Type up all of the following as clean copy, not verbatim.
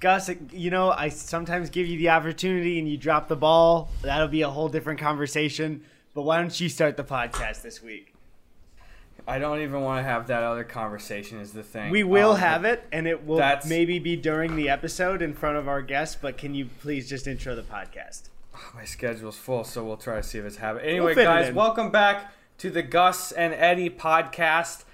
Gus, you know, I sometimes give you the opportunity and you drop the ball. That'll be a whole different conversation. But why don't you start the podcast this week? I don't even want to have that other conversation is the thing. We will have it, and it will maybe be during the episode in front of our guests. But can you please just intro the podcast? Oh, my schedule's full, so we'll try to see if it's happening. Anyway, guys, welcome back to the Gus and Eddy podcast.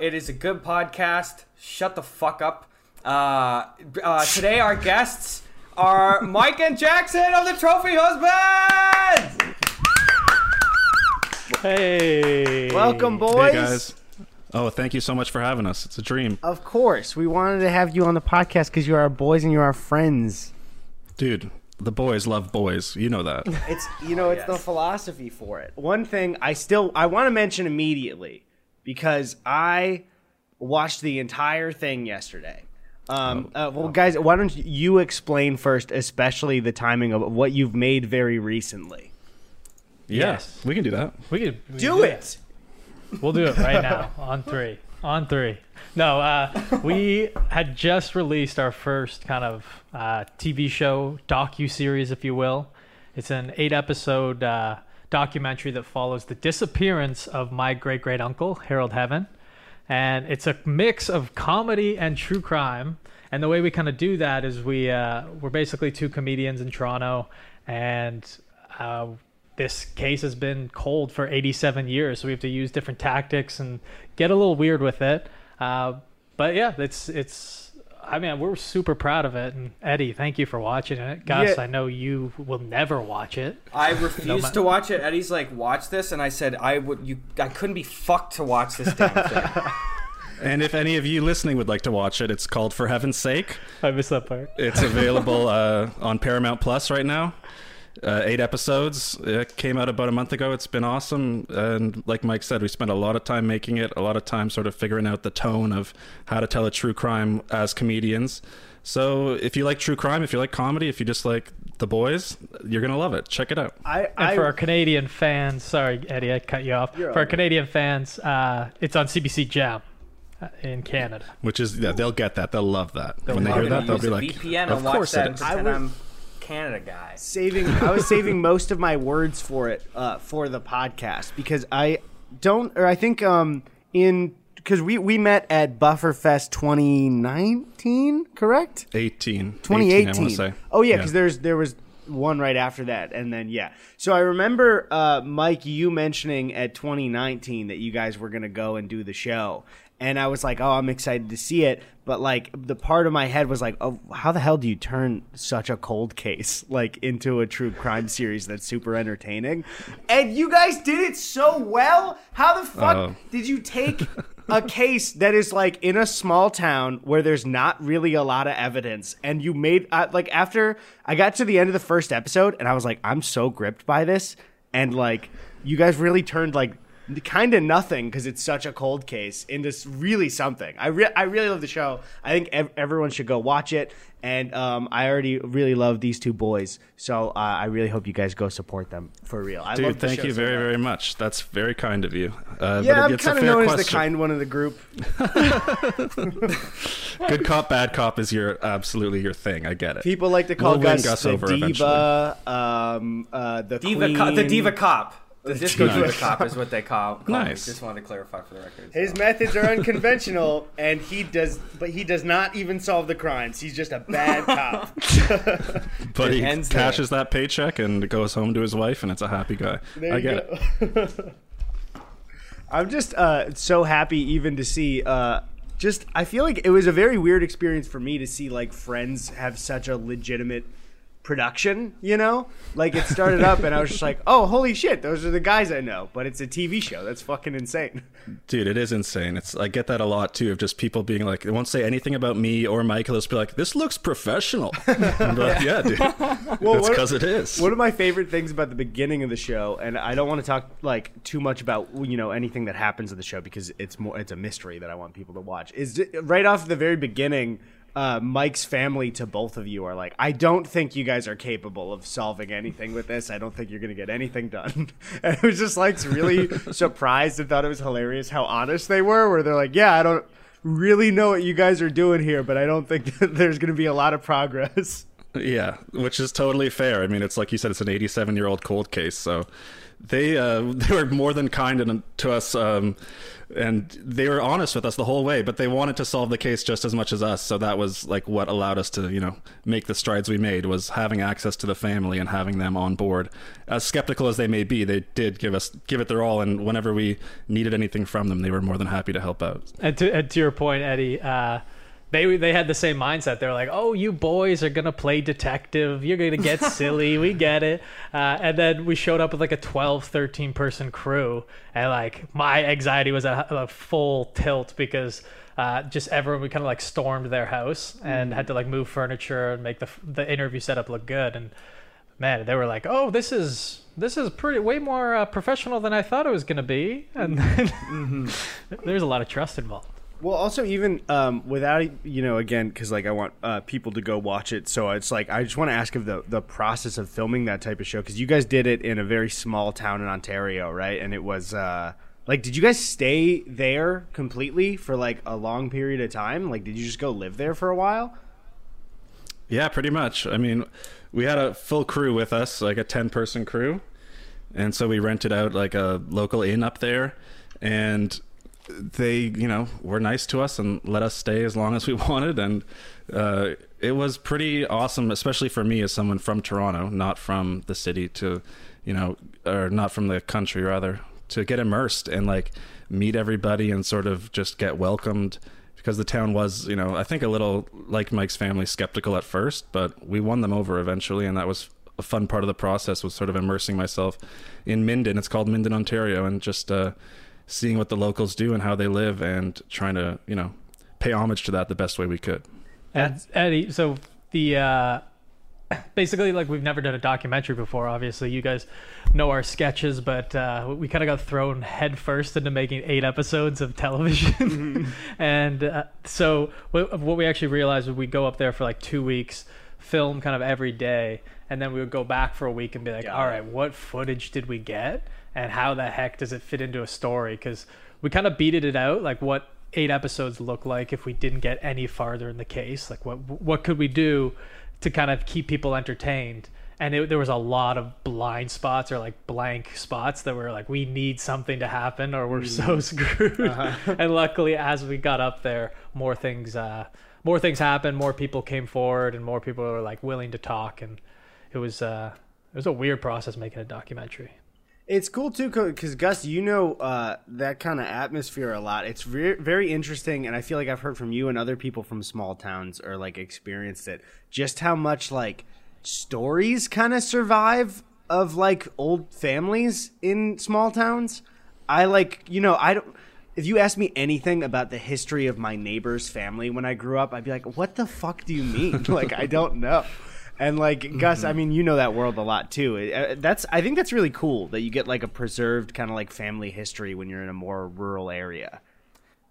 It is a good podcast. Shut the fuck up. Today our guests are Mike and Jackson of the Trophy Husbands. Hey, welcome, boys. Hey, guys. Oh, thank you so much for having us. It's a dream. Of course, we wanted to have you on the podcast because you're our boys and you're our friends. Dude, the boys love boys. You know that. It's it's the philosophy for it. One thing I want to mention immediately because I watched the entire thing yesterday. Guys, why don't you explain first, especially the timing of what you've made very recently? Yes, we can do that. We can do it. We'll do it right now on three. No, we had just released our first kind of TV show docu-series, if you will. It's an 8-episode documentary that follows the disappearance of my great-great uncle, Harold Heaven. And it's a mix of comedy and true crime. And the way we kind of do that is we're basically two comedians in Toronto. And this case has been cold for 87 years. So we have to use different tactics and get a little weird with it. But yeah, we're super proud of it. And Eddie, thank you for watching it. Gus, yeah. I know you will never watch it. I refuse to watch it. Eddie's like, watch this. And I said, I couldn't be fucked to watch this damn thing. And if any of you listening would like to watch it, it's called For Heaven's Sake. I missed that part. It's available on Paramount Plus right now. 8 episodes. It came out about a month ago. It's been awesome. And like Mike said, we spent a lot of time making it, a lot of time sort of figuring out the tone of how to tell a true crime as comedians. So if you like true crime, if you like comedy, if you just like the boys, you're going to love it. Check it out. And for our Canadian fans, sorry, Eddie, I cut you off. For our Canadian fans, it's on CBC Jam in Canada. Which is, they'll get that. They'll love that. When they hear that, they'll be like, VPN of course it is. I'm Canada guy. I was saving most of my words for it for the podcast because because we met at Buffer Fest 2019, correct? 2018 I want to say. Oh yeah, because there was one right after that, and then yeah. So I remember Mike, you mentioning at 2019 that you guys were gonna go and do the show. And I was like, oh, I'm excited to see it. But, like, the part of my head was like, oh, how the hell do you turn such a cold case, like, into a true crime series that's super entertaining? And you guys did it so well. How the fuck did you take a case that is, like, in a small town where there's not really a lot of evidence? And you made, after I got to the end of the first episode, and I was like, I'm so gripped by this. And, like, you guys really turned, like, kind of nothing because it's such a cold case into really something. I really love the show. I think everyone should go watch it. And I already really love these two boys. So I really hope you guys go support them for real. Dude, love the show. Thank you very, very much. That's very kind of you. I'm kind of known as the kind one of the group. Good cop, bad cop is absolutely your thing. I get it. People like to call Gus the diva, the diva queen. The diva cop. The disco diva cop is what they call nice. Just wanted to clarify for the record. His methods are unconventional, and he does not even solve the crimes. He's just a bad cop. But he cashes that paycheck and goes home to his wife, and it's a happy guy. I get it. I'm just so happy even to see. I feel like it was a very weird experience for me to see like Friends have such a legitimate production, like it started up and I was just like, oh, holy shit, those are the guys I know, but it's a TV show. That's fucking insane. Dude, it is insane. I get that a lot too, of just people being like, they won't say anything about me or Michael. They'll just be like, this looks professional. I'm like, yeah, dude. Well, that's because it is. One of my favorite things about the beginning of the show, and I don't want to talk like too much about, anything that happens in the show because it's a mystery that I want people to watch, is right off the very beginning, Mike's family to both of you are like, I don't think you guys are capable of solving anything with this. I don't think you're going to get anything done. And I was just like really surprised and thought it was hilarious how honest they were, where they're like, yeah, I don't really know what you guys are doing here, but I don't think that there's going to be a lot of progress. Yeah, which is totally fair. I mean, it's like you said, it's an 87-year-old cold case, so they were more than kind to us, and they were honest with us the whole way, but they wanted to solve the case just as much as us. So that was like what allowed us to, you know, make the strides we made, was having access to the family and having them on board. As skeptical as they may be, they did give it their all, and whenever we needed anything from them, they were more than happy to help out. And to your point, Eddie, They had the same mindset. They were like, oh, you boys are going to play detective. You're going to get silly. We get it. And then we showed up with like a 12, 13-person crew. And like my anxiety was at a full tilt because just everyone, we kind of like stormed their house and had to like move furniture and make the interview setup look good. And man, they were like, oh, this is pretty way more professional than I thought it was going to be. And there's a lot of trust involved. Well, also even without, you know, again, because like I want people to go watch it, so it's like I just want to ask of the process of filming that type of show, because you guys did it in a very small town in Ontario, right? And it was like, did you guys stay there completely for like a long period of time? Like, did you just go live there for a while? Yeah, pretty much. I mean, we had a full crew with us, like a 10-person crew, and so we rented out like a local inn up there, and they, you know, were nice to us and let us stay as long as we wanted. And it was pretty awesome, especially for me as someone from Toronto, not from the city, to, you know, or not from the country rather, to get immersed and like meet everybody and sort of just get welcomed, because the town was, you know, I think a little, like Mike's family, skeptical at first, but we won them over eventually. And that was a fun part of the process, was sort of immersing myself in Minden. It's called Minden, Ontario, and just seeing what the locals do and how they live, and trying to, you know, pay homage to that the best way we could. And Eddie, so the basically, like, we've never done a documentary before. Obviously, you guys know our sketches, but we kind of got thrown headfirst into making 8 episodes of television. And so what we actually realized was we'd go up there for like 2 weeks, film kind of every day, and then we would go back for a week and be like, all right, what footage did we get? And how the heck does it fit into a story? Because we kind of beaded it out, like what 8 episodes look like if we didn't get any farther in the case. Like what could we do to kind of keep people entertained? And there was a lot of blind spots, or like blank spots, that were like, we need something to happen or we're so screwed. And luckily, as we got up there, more things happened. More people came forward, and more people were like willing to talk. And it was a weird process making a documentary. It's cool, too, because, Gus, you know that kind of atmosphere a lot. It's very interesting, and I feel like I've heard from you and other people from small towns, or, like, experienced it, just how much, like, stories kind of survive of, like, old families in small towns. I, like, you know, I don't... If you asked me anything about the history of my neighbor's family when I grew up, I'd be like, what the fuck do you mean? Like, I don't know. And like Gus, I mean, you know that world a lot too. I think that's really cool that you get like a preserved kind of like family history when you're in a more rural area.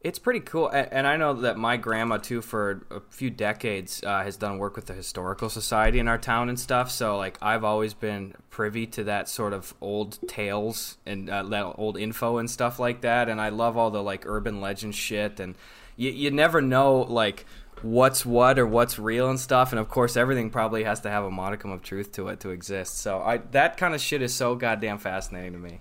It's pretty cool, and I know that my grandma too, for a few decades, has done work with the historical society in our town and stuff. So like I've always been privy to that sort of old tales and that old info and stuff like that. And I love all the like urban legend shit, and you never know like what's what or what's real and stuff. And of course everything probably has to have a modicum of truth to it to exist, so that kind of shit is so goddamn fascinating to me.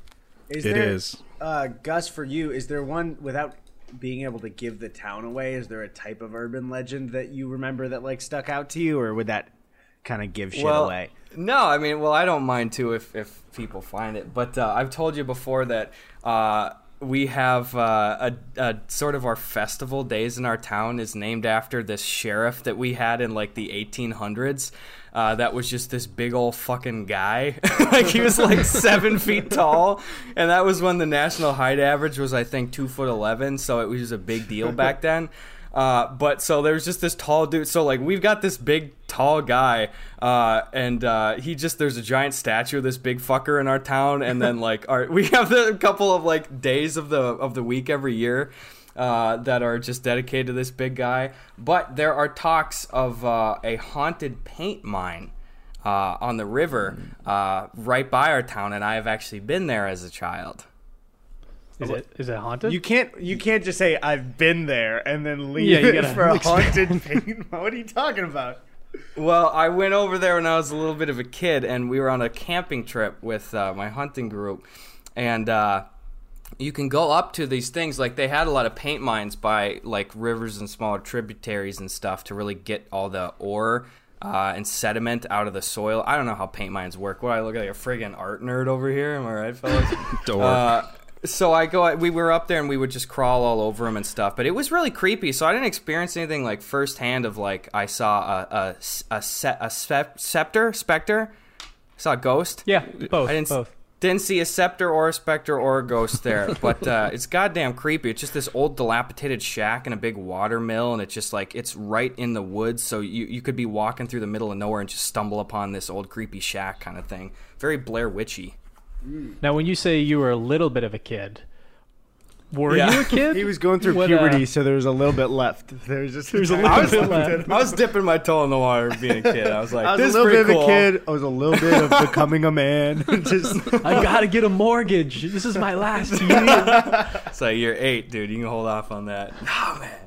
Gus, for you, is there one, without being able to give the town away, is there a type of urban legend that you remember that like stuck out to you, or would that kind of give shit away? No, I mean, well, I don't mind too if people find it, but I've told you before that we have a sort of, our festival days in our town is named after this sheriff that we had in like the 1800s. That was just this big old fucking guy. Like he was like 7 feet tall, and that was when the national height average was, I think, 2'11", so it was just a big deal back then. But so there's just this tall dude. So like we've got this big tall guy, and he just, there's a giant statue of this big fucker in our town. And then like we have a couple of like days of the week every year that are just dedicated to this big guy. But there are talks of a haunted paint mine on the river right by our town, and I have actually been there as a child. Is it haunted? You can't just say I've been there and then leave for a haunted painting. What are you talking about? Well, I went over there when I was a little bit of a kid, and we were on a camping trip with my hunting group, and you can go up to these things. Like, they had a lot of paint mines by, like, rivers and smaller tributaries and stuff to really get all the ore and sediment out of the soil. I don't know how paint mines work. What, I look like a friggin' art nerd over here? Am I right, fellas? Dork. So we were up there, and we would just crawl all over them and stuff. But it was really creepy, so I didn't experience anything, like, firsthand of, like, I saw a specter? I saw a ghost? Yeah, both. Didn't see a scepter or a specter or a ghost there, but it's goddamn creepy. It's just this old dilapidated shack and a big water mill, and it's just like, it's right in the woods, so you could be walking through the middle of nowhere and just stumble upon this old creepy shack kind of thing. Very Blair Witchy. Now, when you say you were a little bit of a kid, were you a kid? He was going through puberty, so there was a little bit left. There was a little bit left. I was dipping my toe in the water being a kid. I was like, I was a little bit of a kid. I was a little bit of becoming a man. I gotta get a mortgage. This is my last year. It's like, you're 8, dude. You can hold off on that. Oh, man.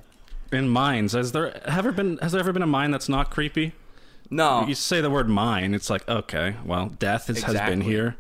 In mines, has there ever been a mine that's not creepy? No. You say the word mine, it's like, okay, well, death has been here.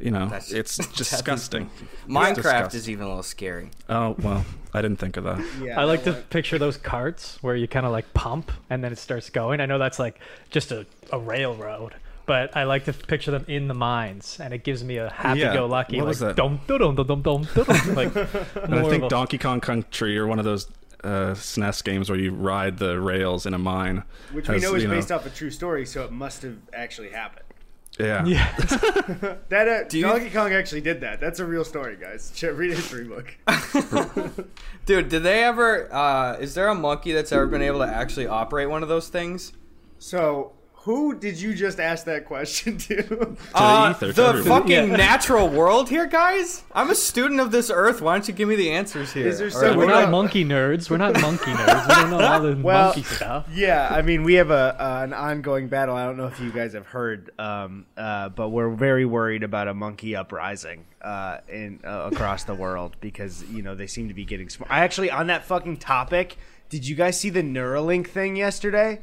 You know, it's disgusting. Minecraft is even a little scary. Oh, well, I didn't think of that. Yeah, I like to picture those carts where you kind of like pump and then it starts going. I know that's like just a railroad, but I like to picture them in the mines, and it gives me a happy-go-lucky, like, dum-dum-dum-dum-dum-dum. Like, and I think Donkey Kong Country or one of those SNES games where you ride the rails in a mine. Which we know is based off a true story, so it must have actually happened. Yeah. That Donkey Kong actually did that. That's a real story, guys. Read a history book. Dude, did they ever? Is there a monkey that's ever been able to actually operate one of those things? So, who did you just ask that question to? The fucking natural world here, guys. I'm a student of this earth. Why don't you give me the answers here? We're not monkey nerds. We're not monkey nerds. We don't know all the monkey stuff. Yeah, I mean, we have an ongoing battle. I don't know if you guys have heard, but we're very worried about a monkey uprising across the world because, you know, they seem to be getting smart. Actually, on that fucking topic, did you guys see the Neuralink thing yesterday?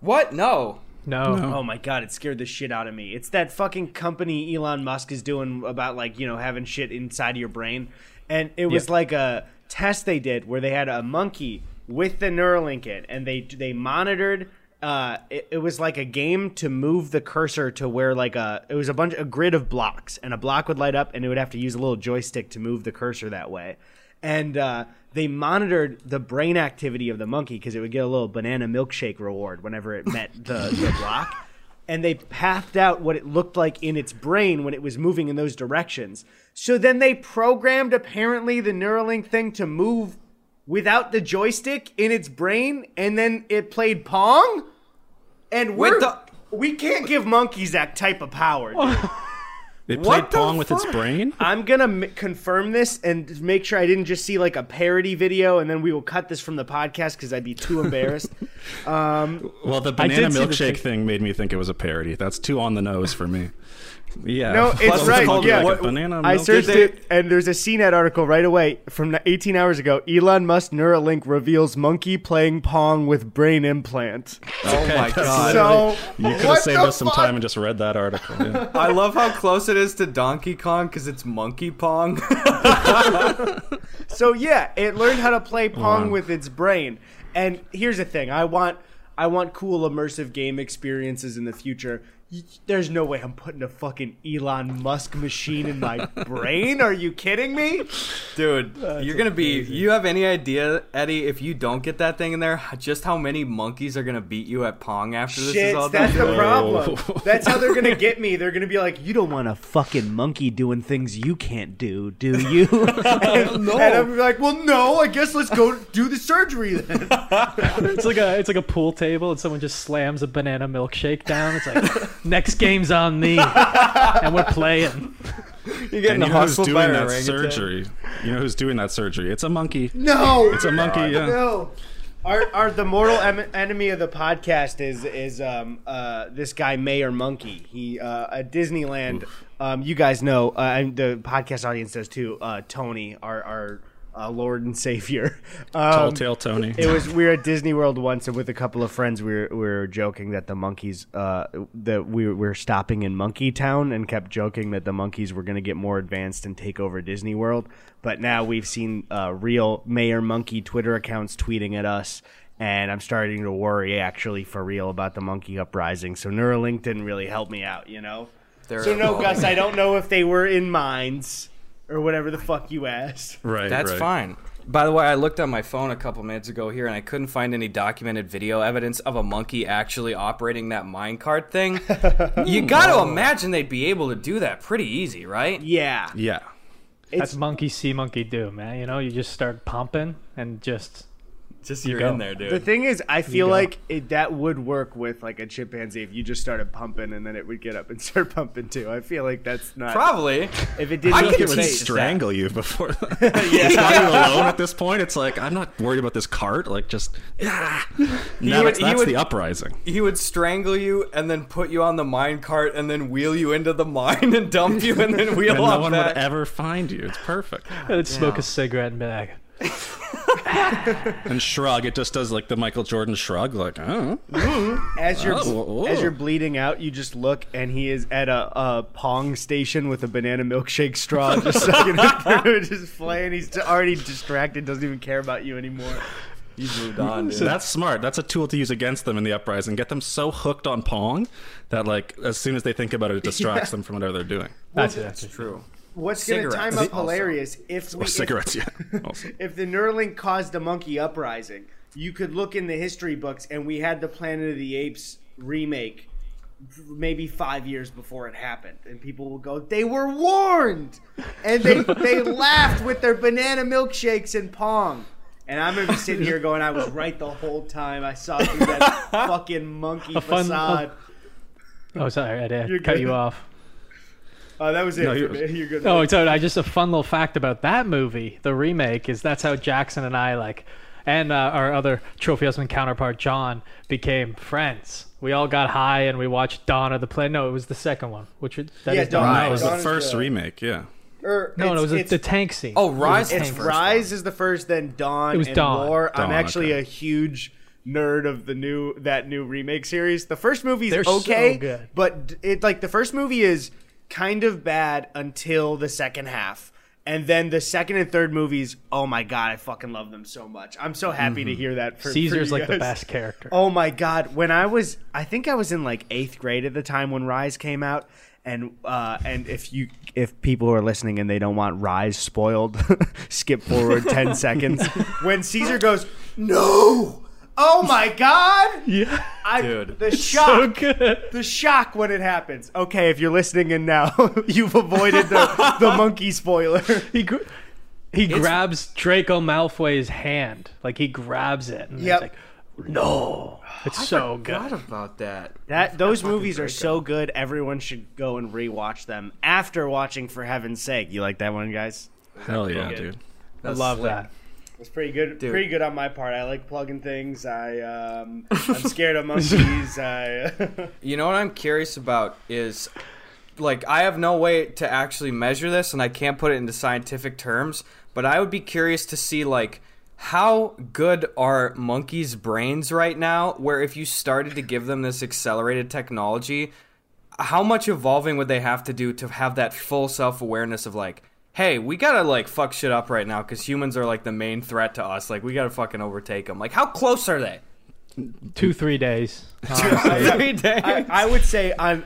What? No. No. Oh, my God. It scared the shit out of me. It's that fucking company Elon Musk is doing about, like, you know, having shit inside of your brain. And it was like a test they did where they had a monkey with the Neuralink in, and they monitored. It was like a game to move the cursor to where, like, it was a grid of blocks, and a block would light up, and it would have to use a little joystick to move the cursor that way. And they monitored the brain activity of the monkey because it would get a little banana milkshake reward whenever it met the block. And they pathed out what it looked like in its brain when it was moving in those directions. So then they programmed, apparently, the Neuralink thing to move without the joystick in its brain. And then it played Pong. And we can't give monkeys that type of power, dude. It played Pong with its brain? I'm going to confirm this and make sure I didn't just see like a parody video, and then we will cut this from the podcast because I'd be too embarrassed. Well, the banana milkshake thing made me think it was a parody. That's too on the nose for me. Yeah. No, it's right. Yeah. Like I searched it, and there's a CNET article right away from 18 hours ago. Elon Musk Neuralink reveals monkey playing Pong with brain implant. Okay. Oh, my God. So, you could have saved us some time and just read that article. Yeah. I love how close it is to Donkey Kong because it's monkey Pong. So, yeah, it learned how to play Pong with its brain. And here's the thing. I want cool, immersive game experiences in the future. There's no way I'm putting a fucking Elon Musk machine in my brain. Are you kidding me? Dude, you're going to be... You have any idea, Eddie, if you don't get that thing in there, just how many monkeys are going to beat you at Pong after this is all done? That's the problem. That's how they're going to get me. They're going to be like, you don't want a fucking monkey doing things you can't do you? And I'm like, well, no, I guess let's go do the surgery then. It's like a pool table and someone just slams a banana milkshake down. It's like... Next game's on me, and we're playing. You're getting hustled by that surgery. You know who's doing that surgery? It's a monkey. No, it's a monkey. Yeah. No. Our the mortal enemy of the podcast is this guy Mayor Monkey. He at Disneyland. You guys know, and the podcast audience does too. Tony, our Lord and Savior, Tall Tale Tony. It was we were at Disney World once, and with a couple of friends, we were joking that the monkeys that we were stopping in Monkey Town, and kept joking that the monkeys were going to get more advanced and take over Disney World. But now we've seen real Mayor Monkey Twitter accounts tweeting at us, and I'm starting to worry actually for real about the monkey uprising. So Neuralink didn't really help me out, you know. So no, Gus, I don't know if they were in mines. Or whatever the fuck you asked. Right, that's right. Fine. By the way, I looked on my phone a couple minutes ago here, and I couldn't find any documented video evidence of a monkey actually operating that minecart thing. You got to imagine they'd be able to do that pretty easy, right? Yeah. Yeah. That's monkey see, monkey do, man. You know, you just start pumping and just... you're in there, dude. The thing is, I feel like that would work with like a chimpanzee if you just started pumping and then it would get up and start pumping too. I feel like that's not probably if it didn't. I think it would strangle you before. It's not even alone at this point. It's like I'm not worried about this cart. Like just that's the uprising. He would strangle you and then put you on the mine cart and then wheel you into the mine and dump you and then wheel off. No one would ever find you. It's perfect. I'd smoke a cigarette and bag. And shrug. It just does like the Michael Jordan shrug, like as you're bleeding out, you just look and he is at a Pong station with a banana milkshake straw, just sucking it through, just playing. He's already distracted, doesn't even care about you anymore. You've moved on, dude. That's smart. That's a tool to use against them in the uprising. Get them so hooked on Pong that like as soon as they think about it, it distracts them from whatever they're doing. That's true. What's going to time up hilarious also. If the Neuralink caused the monkey uprising, you could look in the history books, and we had the Planet of the Apes remake maybe 5 years before it happened, and people will go, they were warned, and they laughed with their banana milkshakes and Pong. And I'm going to be sitting here going, I was right the whole time. I saw through that fucking monkey facade. Sorry, I cut you off. That was it. No, you're good. Oh, so just a fun little fact about that movie, the remake, is that's how Jackson and I and our other Trophy Husband counterpart, John, became friends. We all got high and we watched Dawn of the Planet. No, it was the second one. Dawn was the first remake, yeah. No, it was the tank scene. Oh, Rise. Rise is the first, then Dawn. It was Dawn. War. Dawn, I'm actually a huge nerd of the new remake series. The first movie's so good. But it the first movie is kind of bad until the second half. And then the second and third movies, oh my God, I fucking love them so much. I'm so happy to hear that. Caesar's like the best character. Oh my God. When I think I was in like 8th grade at the time when Rise came out. And if people are listening and they don't want Rise spoiled, skip forward 10 seconds. When Caesar goes, no! Oh my God! Yeah, dude, the shock. So good. The shock when it happens. Okay, if you're listening in now, you've avoided the monkey spoiler. He grabs Draco Malfoy's hand, he grabs it, and he's like, "No!" It's so good. I forgot about that. Those movies are so good. Everyone should go and rewatch them after watching For Heaven's Sake. You like that one, guys? Hell yeah, dude! I love that. It's pretty good. Dude. Pretty good on my part. I like plugging things. I'm scared of monkeys. You know what I'm curious about is, I have no way to actually measure this, and I can't put it into scientific terms. But I would be curious to see how good are monkeys' brains right now? Where if you started to give them this accelerated technology, how much evolving would they have to do to have that full self-awareness of hey, we gotta fuck shit up right now because humans are the main threat to us. We gotta fucking overtake them. How close are they? 2-3 days. 2-3 days. I would say on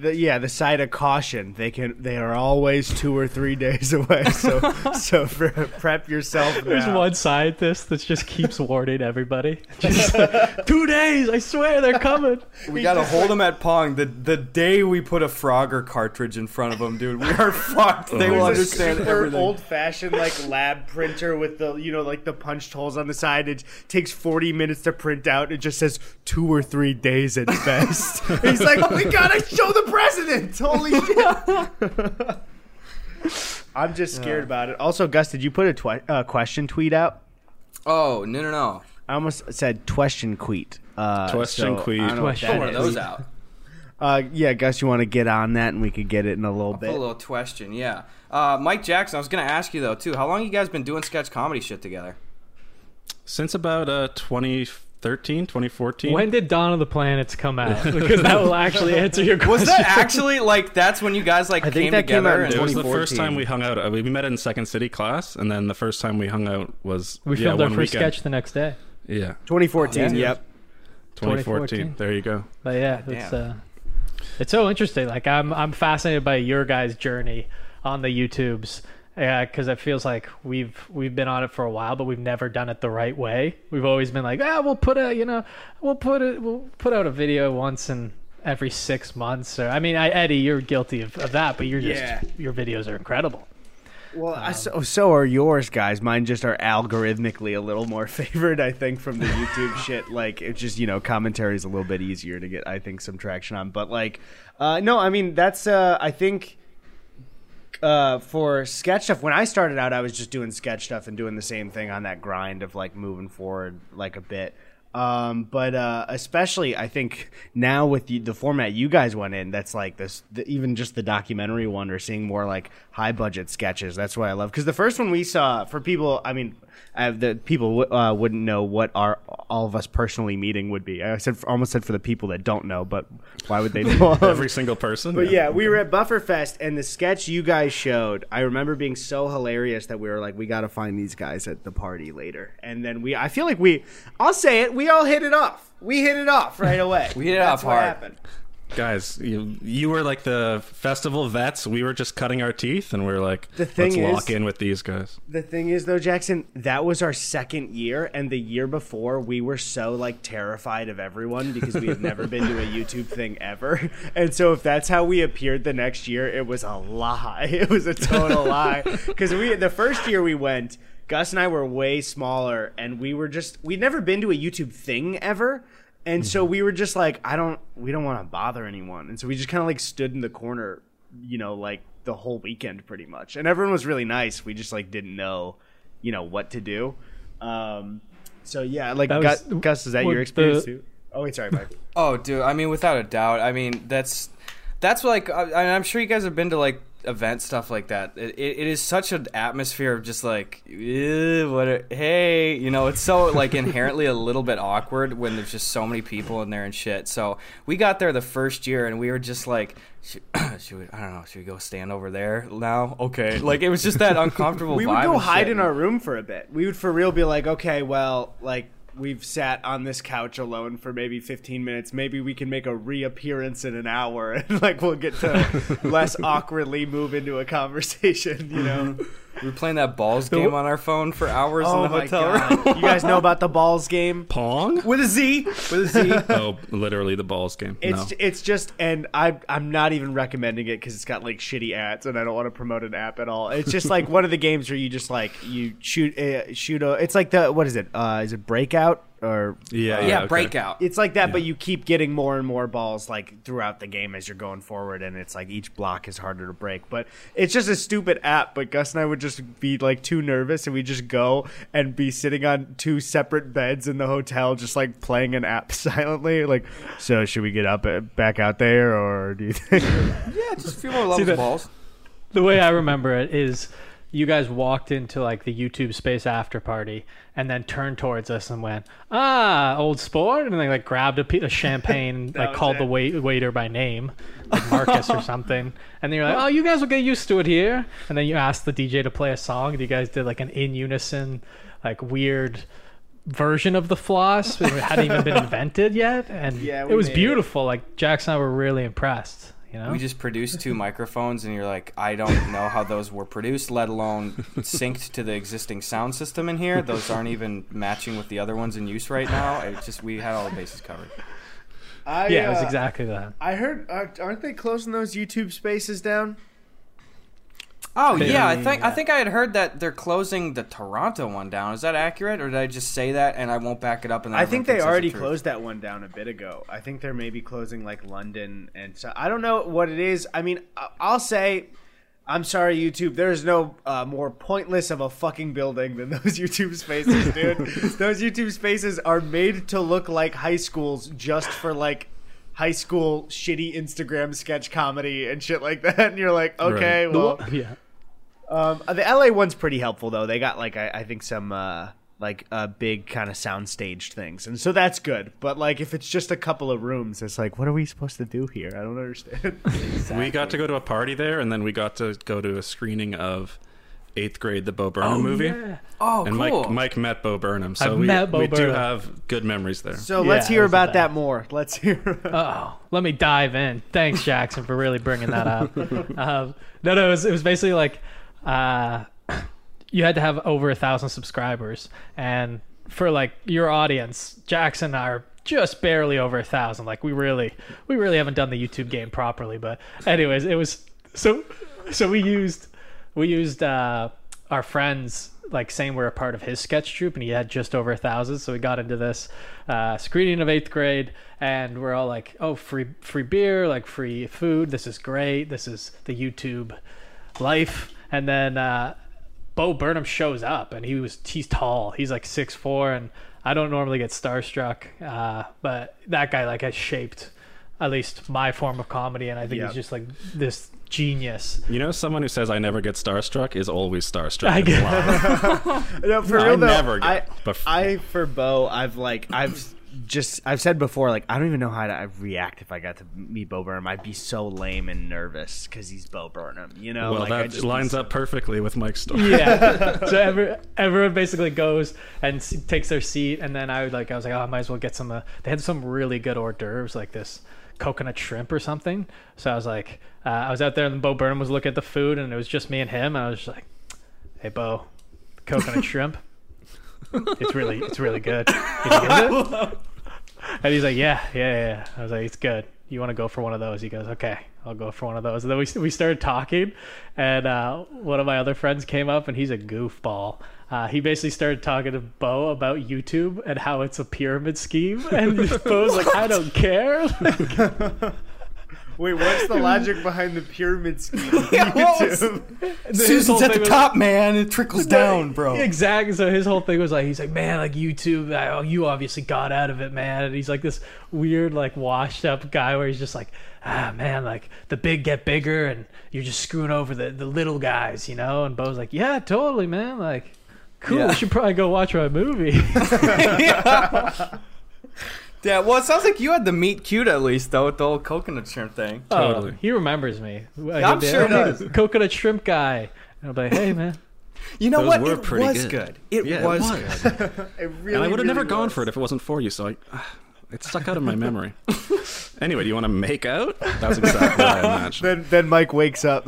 the side of caution. They are always 2 or 3 days away. So prep yourself now. There's one scientist that just keeps warning everybody. Just 2 days. I swear they're coming. We gotta hold them at Pong. The day we put a Frogger cartridge in front of them, dude, we are fucked. They will understand everything. Old fashioned lab printer with the the punched holes on the side. It takes 40 minutes to print out. It just says 2 or 3 days at best. He's like, oh my God, I show the president. Holy shit. I'm just scared about it. Also, Gus, did you put a question tweet out? Oh, no. I almost said Twestionqueet. Twestionqueet. Pour those out. Yeah, Gus, you want to get on that, and we could get it in a little bit. A little question, yeah. Mike Jackson, I was going to ask you, though, too. How long have you guys been doing sketch comedy shit together? Since about 2013, 2014. When did Dawn of the Planets come out? Because that will actually answer your question. Was that actually, like, that's when you guys, like, came together? It was the first time we hung out. We met in Second City class, and then the first time we hung out was, we filmed our first sketch the next day. Yeah. 2014, yep. 2014. There you go. But, yeah, it's so interesting. Like, I'm fascinated by your guys' journey on the YouTubes, because it feels like we've been on it for a while, but we've never done it the right way. We've always been like, we'll put out a video once in every 6 months. Or, I mean, Eddy, you're guilty of that, but your videos are incredible. Well, so are yours, guys. Mine just are algorithmically a little more favored, I think, from the YouTube shit. Like, it's just, commentary is a little bit easier to get, I think, some traction on. But, like, no, I mean, that's, I think, for sketch stuff, when I started out, I was just doing sketch stuff and doing the same thing on that grind of, like, moving forward, like, a bit. But especially, I think, now with the format you guys went in, that's like this, even just the documentary one, or seeing more like high budget sketches. That's what I love. Because the first one we saw, for people, I mean, people wouldn't know what our all of us personally meeting would be. I almost said for the people that don't know, but why would they know? Every single person. But yeah, we were at Buffer Fest, and the sketch you guys showed, I remember being so hilarious that we were like, we got to find these guys at the party later. And then I feel like I'll say it. We all hit it off. We hit it off right away. We hit it off hard. That's what happened. Guys, you were like the festival vets. We were just cutting our teeth, and we were like, let's lock in with these guys. The thing is, though, Jackson, that was our second year, and the year before, we were so, like, terrified of everyone because we had never been to a YouTube thing ever. And so if that's how we appeared the next year, it was a lie. It was a total lie. Because the first year we went, Gus and I were way smaller, and we'd never been to a YouTube thing ever. And so we were just like, we don't want to bother anyone. And so we just kind of like stood in the corner, like the whole weekend pretty much. And everyone was really nice. We just like didn't know, what to do. So yeah, like Gus, is that your experience too? Oh, wait, sorry, Mike. Oh, dude. I mean, without a doubt. I mean, that's like, I'm sure you guys have been to like event stuff like that. It is such an atmosphere of just like, hey, it's so like inherently a little bit awkward when there's just so many people in there and shit. So we got there the first year, and we were just like, should we go stand over there now? Okay. Like, it was just that uncomfortable vibe. We would go hide in our room for a bit. We would for real be like, okay, well, like, we've sat on this couch alone for maybe 15 minutes. Maybe we can make a reappearance in an hour, and like we'll get to less awkwardly move into a conversation, We were playing that balls game on our phone for hours in the hotel room. You guys know about the balls game? Pong? With a Z. Oh, literally the balls game. It's just, and I'm not even recommending it because it's got like shitty ads, and I don't want to promote an app at all. It's just like one of the games where you just like, you shoot, it's like the, what is it? Is it Breakout? Or okay. Breakout. It's like that, but you keep getting more and more balls like throughout the game as you're going forward, and it's like each block is harder to break. But it's just a stupid app. But Gus and I would just be like too nervous, and we just go and be sitting on two separate beds in the hotel, just like playing an app silently. Like, so should we get up back out there, or do you think? Yeah, just a few more levels of balls. The way I remember it is, you guys walked into like the YouTube space after party, and then turned towards us and went, old sport. And they like grabbed a champagne, like called the waiter by name, like Marcus or something. And then you're like, you guys will get used to it here. And then you asked the DJ to play a song, and you guys did like an in unison, like weird version of the floss. It hadn't even been invented yet. And it was beautiful. Like Jackson and I were really impressed. We just produced two microphones, and you're like, I don't know how those were produced, let alone synced to the existing sound system in here. Those aren't even matching with the other ones in use right now. It's just, we had all the bases covered. It was exactly that. I heard, aren't they closing those YouTube spaces down? Oh, yeah, I think I had heard that they're closing the Toronto one down. Is that accurate, or did I just say that and I won't back it up? And I think they already closed that one down a bit ago. I think they're maybe closing, like, London, and so I don't know what it is. I mean, I'll say I'm sorry, YouTube. There's no more pointless of a fucking building than those YouTube spaces, dude. Those YouTube spaces are made to look like high schools just for, like, high school shitty Instagram sketch comedy and shit like that. And you're like, okay, right. Well. Yeah. The LA one's pretty helpful, though. They got, like, I think some, like, big kind of sound-staged things. And so that's good. But, like, if it's just a couple of rooms, it's like, what are we supposed to do here? I don't understand. Exactly. We got to go to a party there, and then we got to go to a screening of Eighth Grade, the Bo Burnham movie. Yeah. Oh, and cool. Mike met Bo Burnham, so we do have good memories there. So let's hear about that more. Let's hear. Oh, let me dive in. Thanks, Jackson, for really bringing that up. No, it was basically like... you had to have over 1,000 subscribers, and for like your audience, Jackson and I are just barely over 1,000. Like we really haven't done the YouTube game properly. But anyways, it was so we used our friends, like, saying we're a part of his sketch troupe, and he had just over 1,000. So we got into this screening of Eighth Grade, and we're all like, oh, free beer, like free food. This is great. This is the YouTube life. And then Bo Burnham shows up, and he's tall. He's like 6'4", and I don't normally get starstruck, but that guy, like, has shaped at least my form of comedy, and I think he's just like this genius. You know, someone who says I never get starstruck is always starstruck. I get no, for real though. I've said before, like, I don't even know how to react if I got to meet Bo Burnham. I'd be so lame and nervous because he's Bo Burnham, you know? Well, like, that just lines up perfectly with Mike's story. Yeah. So everyone basically goes and takes their seat, and then I was like, oh, I might as well get some. They had some really good hors d'oeuvres, like this coconut shrimp or something. So I was like, I was out there, and Bo Burnham was looking at the food, and it was just me and him, and I was just like, hey, Bo, coconut shrimp. It's really good. Can you get it? And he's like, yeah. I was like, it's good. You want to go for one of those? He goes, okay, I'll go for one of those. And then we started talking, and one of my other friends came up, and he's a goofball. He basically started talking to Bo about YouTube and how it's a pyramid scheme, and Bo's like, I don't care. Like, wait, what's the logic behind the pyramid scheme? Yeah, Susan's at the top, like, man. It trickles down, bro. Exactly. So his whole thing was like, he's like, man, like, YouTube, you obviously got out of it, man. And he's like this weird, like, washed up guy where he's just like, ah, man, like, the big get bigger and you're just screwing over the little guys, you know? And Bo's like, yeah, totally, man. Like, cool. Yeah. We should probably go watch my movie. Yeah. Yeah, well, it sounds like you had the meet cute at least, though, with the old coconut shrimp thing. Oh, totally. He remembers me. I'm sure he does. Coconut shrimp guy. And I'll be like, hey, man. You know what? It was good. It was good. It really, and I would have never gone for it if it wasn't for you, so it stuck out of my memory. Anyway, do you want to make out? That's exactly what I imagined. Then Mike wakes up.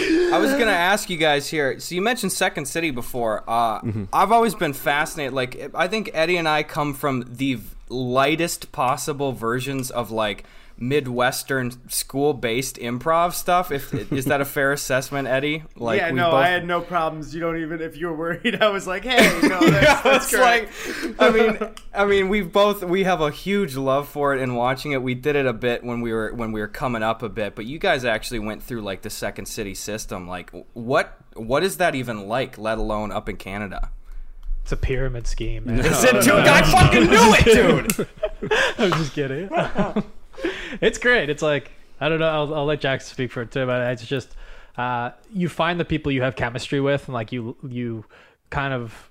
I was going to ask you guys here. So you mentioned Second City before. I've always been fascinated. Like, I think Eddy and I come from the lightest possible versions of, like, Midwestern school-based improv stuff. Is that a fair assessment, Eddy? Like, yeah, no, I had no problems. You don't even, if you were worried, I was like, hey, no, that's correct. Like, I mean, we have a huge love for it and watching it. We did it a bit when we were coming up a bit, but you guys actually went through, like, the Second City system. Like, what is that even like? Let alone up in Canada. It's a pyramid scheme, man. No, dude, I fucking knew it, dude. I'm just kidding. It's great. It's like, I don't know. I'll let Jackson speak for it too, but it's just you find the people you have chemistry with, and like you kind of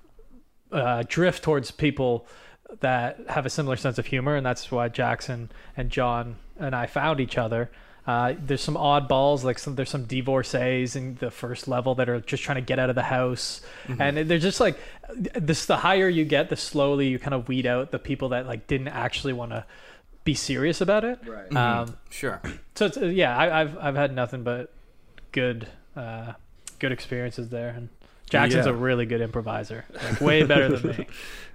drift towards people that have a similar sense of humor, and that's why Jackson and John and I found each other. There's some oddballs, like there's some divorcees in the first level that are just trying to get out of the house, and they're just like this. The higher you get, the slowly you kind of weed out the people that like didn't actually want to be serious about it, right? Sure. So it's, yeah, I've had nothing but good experiences there, and Jackson's a really good improviser, like way better than me.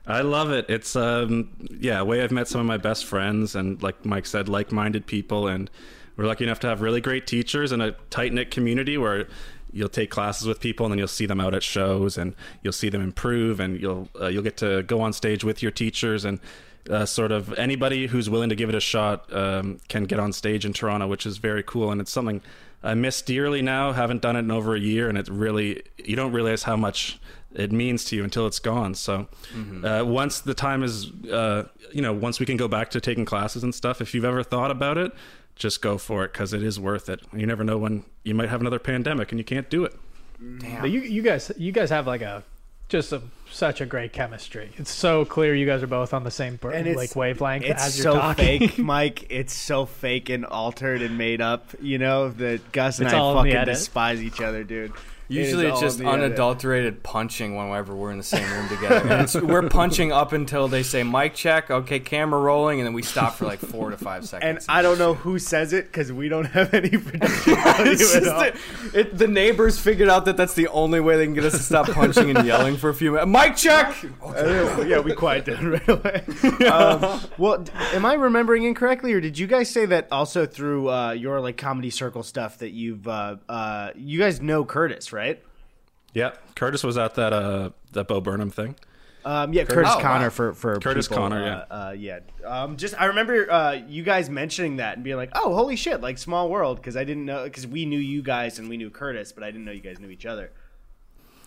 I love it. It's a way I've met some of my best friends, and like Mike said, like-minded people, and we're lucky enough to have really great teachers and a tight-knit community where you'll take classes with people, and then you'll see them out at shows, and you'll see them improve, and you'll get to go on stage with your teachers, and sort of anybody who's willing to give it a shot can get on stage in Toronto, which is very cool, and it's something I miss dearly now. Haven't done it in over a year, and it really, you don't realize how much it means to you until it's gone. So once the time is, you know, once we can go back to taking classes and stuff, if you've ever thought about it, just go for it, because it is worth it. You never know when you might have another pandemic and you can't do it. Damn. But you guys have like a such a great chemistry. It's so clear you guys are both on the same wavelength. It's as you're so talking. Fake, Mike. It's so fake and altered and made up. You know that Gus and I fucking despise each other, dude. Usually it's just unadulterated punching whenever we're in the same room together. We're punching up until they say mic check, okay, camera rolling, and then we stop for like 4 to 5 seconds. And I don't know who says it, because we don't have any prediction value at all. The neighbors figured out that that's the only way they can get us to stop punching and yelling for a few minutes. Mic check! Okay. Yeah, we quiet down right away. Well, am I remembering incorrectly, or did you guys say that also through your like comedy circle stuff that you've you guys know Curtis, right? Yeah, Curtis was at that Bo Burnham thing. Yeah, Curtis Connor for Curtis people, Connor. I remember you guys mentioning that and being like, "Oh, holy shit!" Like small world, because I didn't know, because we knew you guys and we knew Curtis, but I didn't know you guys knew each other.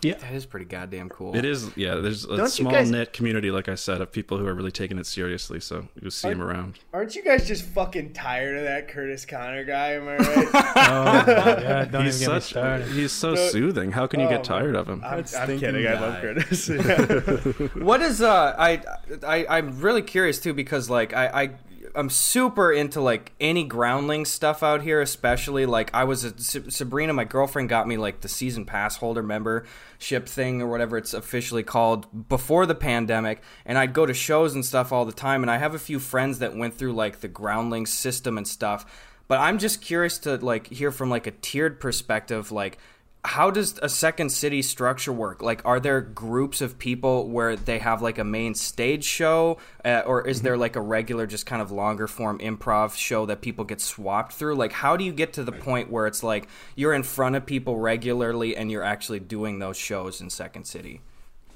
Yeah, that is pretty goddamn cool. It is. Yeah, there's a small knit community, like I said, of people who are really taking it seriously. So you'll see him around. Aren't you guys just fucking tired of that Curtis Connor guy? Am I right? He's so soothing. How can you get tired of him? I'm kidding. Guy. I love Curtis. Yeah. What is I'm really curious too, because like I'm super into like any Groundlings stuff out here, especially like Sabrina, my girlfriend, got me like the season pass holder membership thing or whatever it's officially called before the pandemic, and I'd go to shows and stuff all the time, and I have a few friends that went through like the Groundlings system and stuff, but I'm just curious to like hear from like a tiered perspective, like how does a Second City structure work? Like, are there groups of people where they have like a main stage show, or is there like a regular just kind of longer form improv show that people get swapped through? Like, how do you get to the point where it's like you're in front of people regularly and you're actually doing those shows in Second City?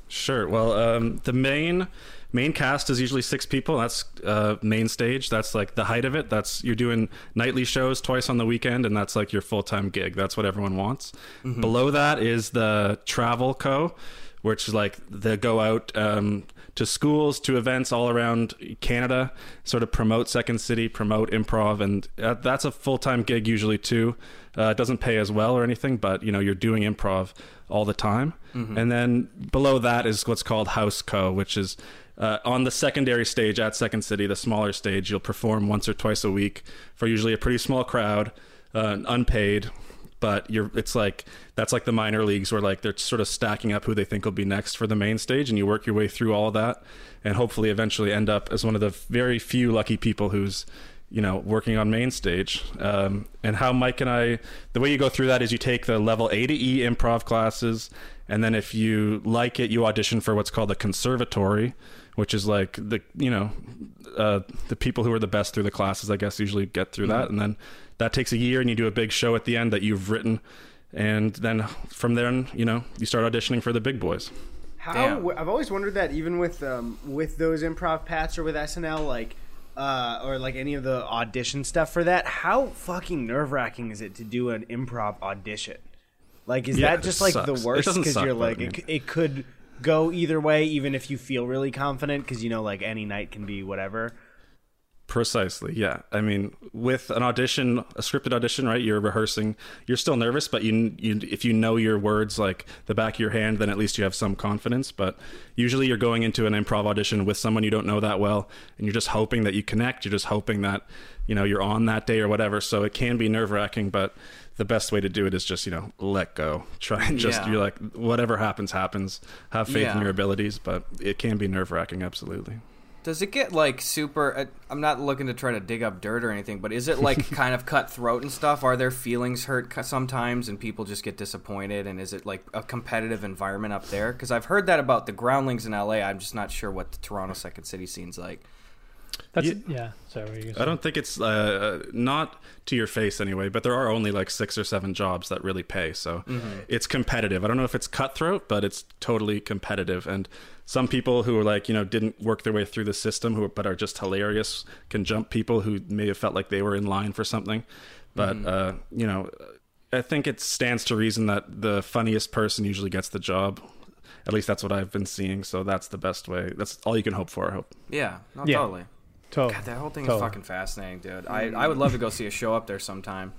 Sure. Well, the main cast is usually 6 people. That's main stage. That's like the height of it. That's, you're doing nightly shows twice on the weekend, and that's like your full-time gig. That's what everyone wants. Mm-hmm. Below that is the travel co, which is like they go out to schools, to events all around Canada, sort of promote Second City, promote improv, and that's a full-time gig usually too. It doesn't pay as well or anything, but you know, you're doing improv all the time. Mm-hmm. And then below that is what's called House Co, which is on the secondary stage at Second City, the smaller stage. You'll perform once or twice a week for usually a pretty small crowd, unpaid, but it's like, that's like the minor leagues where like they're sort of stacking up who they think will be next for the main stage, and you work your way through all of that and hopefully eventually end up as one of the very few lucky people who's, you know, working on main stage. And how Mike and I, the way you go through that is you take the level A to E improv classes, and then if you like it, you audition for what's called the conservatory, which is like the, you know, the people who are the best through the classes, I guess, usually get through that. And then that takes a year, and you do a big show at the end that you've written. And then from there, you know, you start auditioning for the big boys. I've always wondered that, even with those improv paths or with SNL, like, or like any of the audition stuff for that, how fucking nerve-wracking is it to do an improv audition? Like, is that just like the worst? Because you're like, I mean, it could go either way, even if you feel really confident, because you know, like any night can be whatever. Precisely, yeah. I mean, with an audition, a scripted audition, right? You're rehearsing. You're still nervous, but you if you know your words like the back of your hand, then at least you have some confidence. But usually, you're going into an improv audition with someone you don't know that well, and you're just hoping that you connect. You're just hoping that, you know, you're on that day or whatever. So it can be nerve-wracking, but the best way to do it is just, you know, let go. Try and just you're like, whatever happens. Have faith in your abilities, but it can be nerve-wracking, absolutely. Does it get, like, super... I'm not looking to try to dig up dirt or anything, but is it, like, kind of cutthroat and stuff? Are their feelings hurt sometimes and people just get disappointed? And is it, like, a competitive environment up there? Because I've heard that about the Groundlings in L.A. I'm just not sure what the Toronto Second City scene's like. Sorry, what are you gonna say? I don't think it's not to your face anyway, but there are only like 6 or 7 jobs that really pay, so it's competitive. I don't know if it's cutthroat, but it's totally competitive. And some people who are like, you know, didn't work their way through the system, but are just hilarious, can jump people who may have felt like they were in line for something. But you know, I think it stands to reason that the funniest person usually gets the job. At least that's what I've been seeing. So that's the best way. That's all you can hope for, I hope. Yeah. No, yeah. Totally. Totally. God, that whole thing is fucking fascinating, dude. I would love to go see a show up there sometime.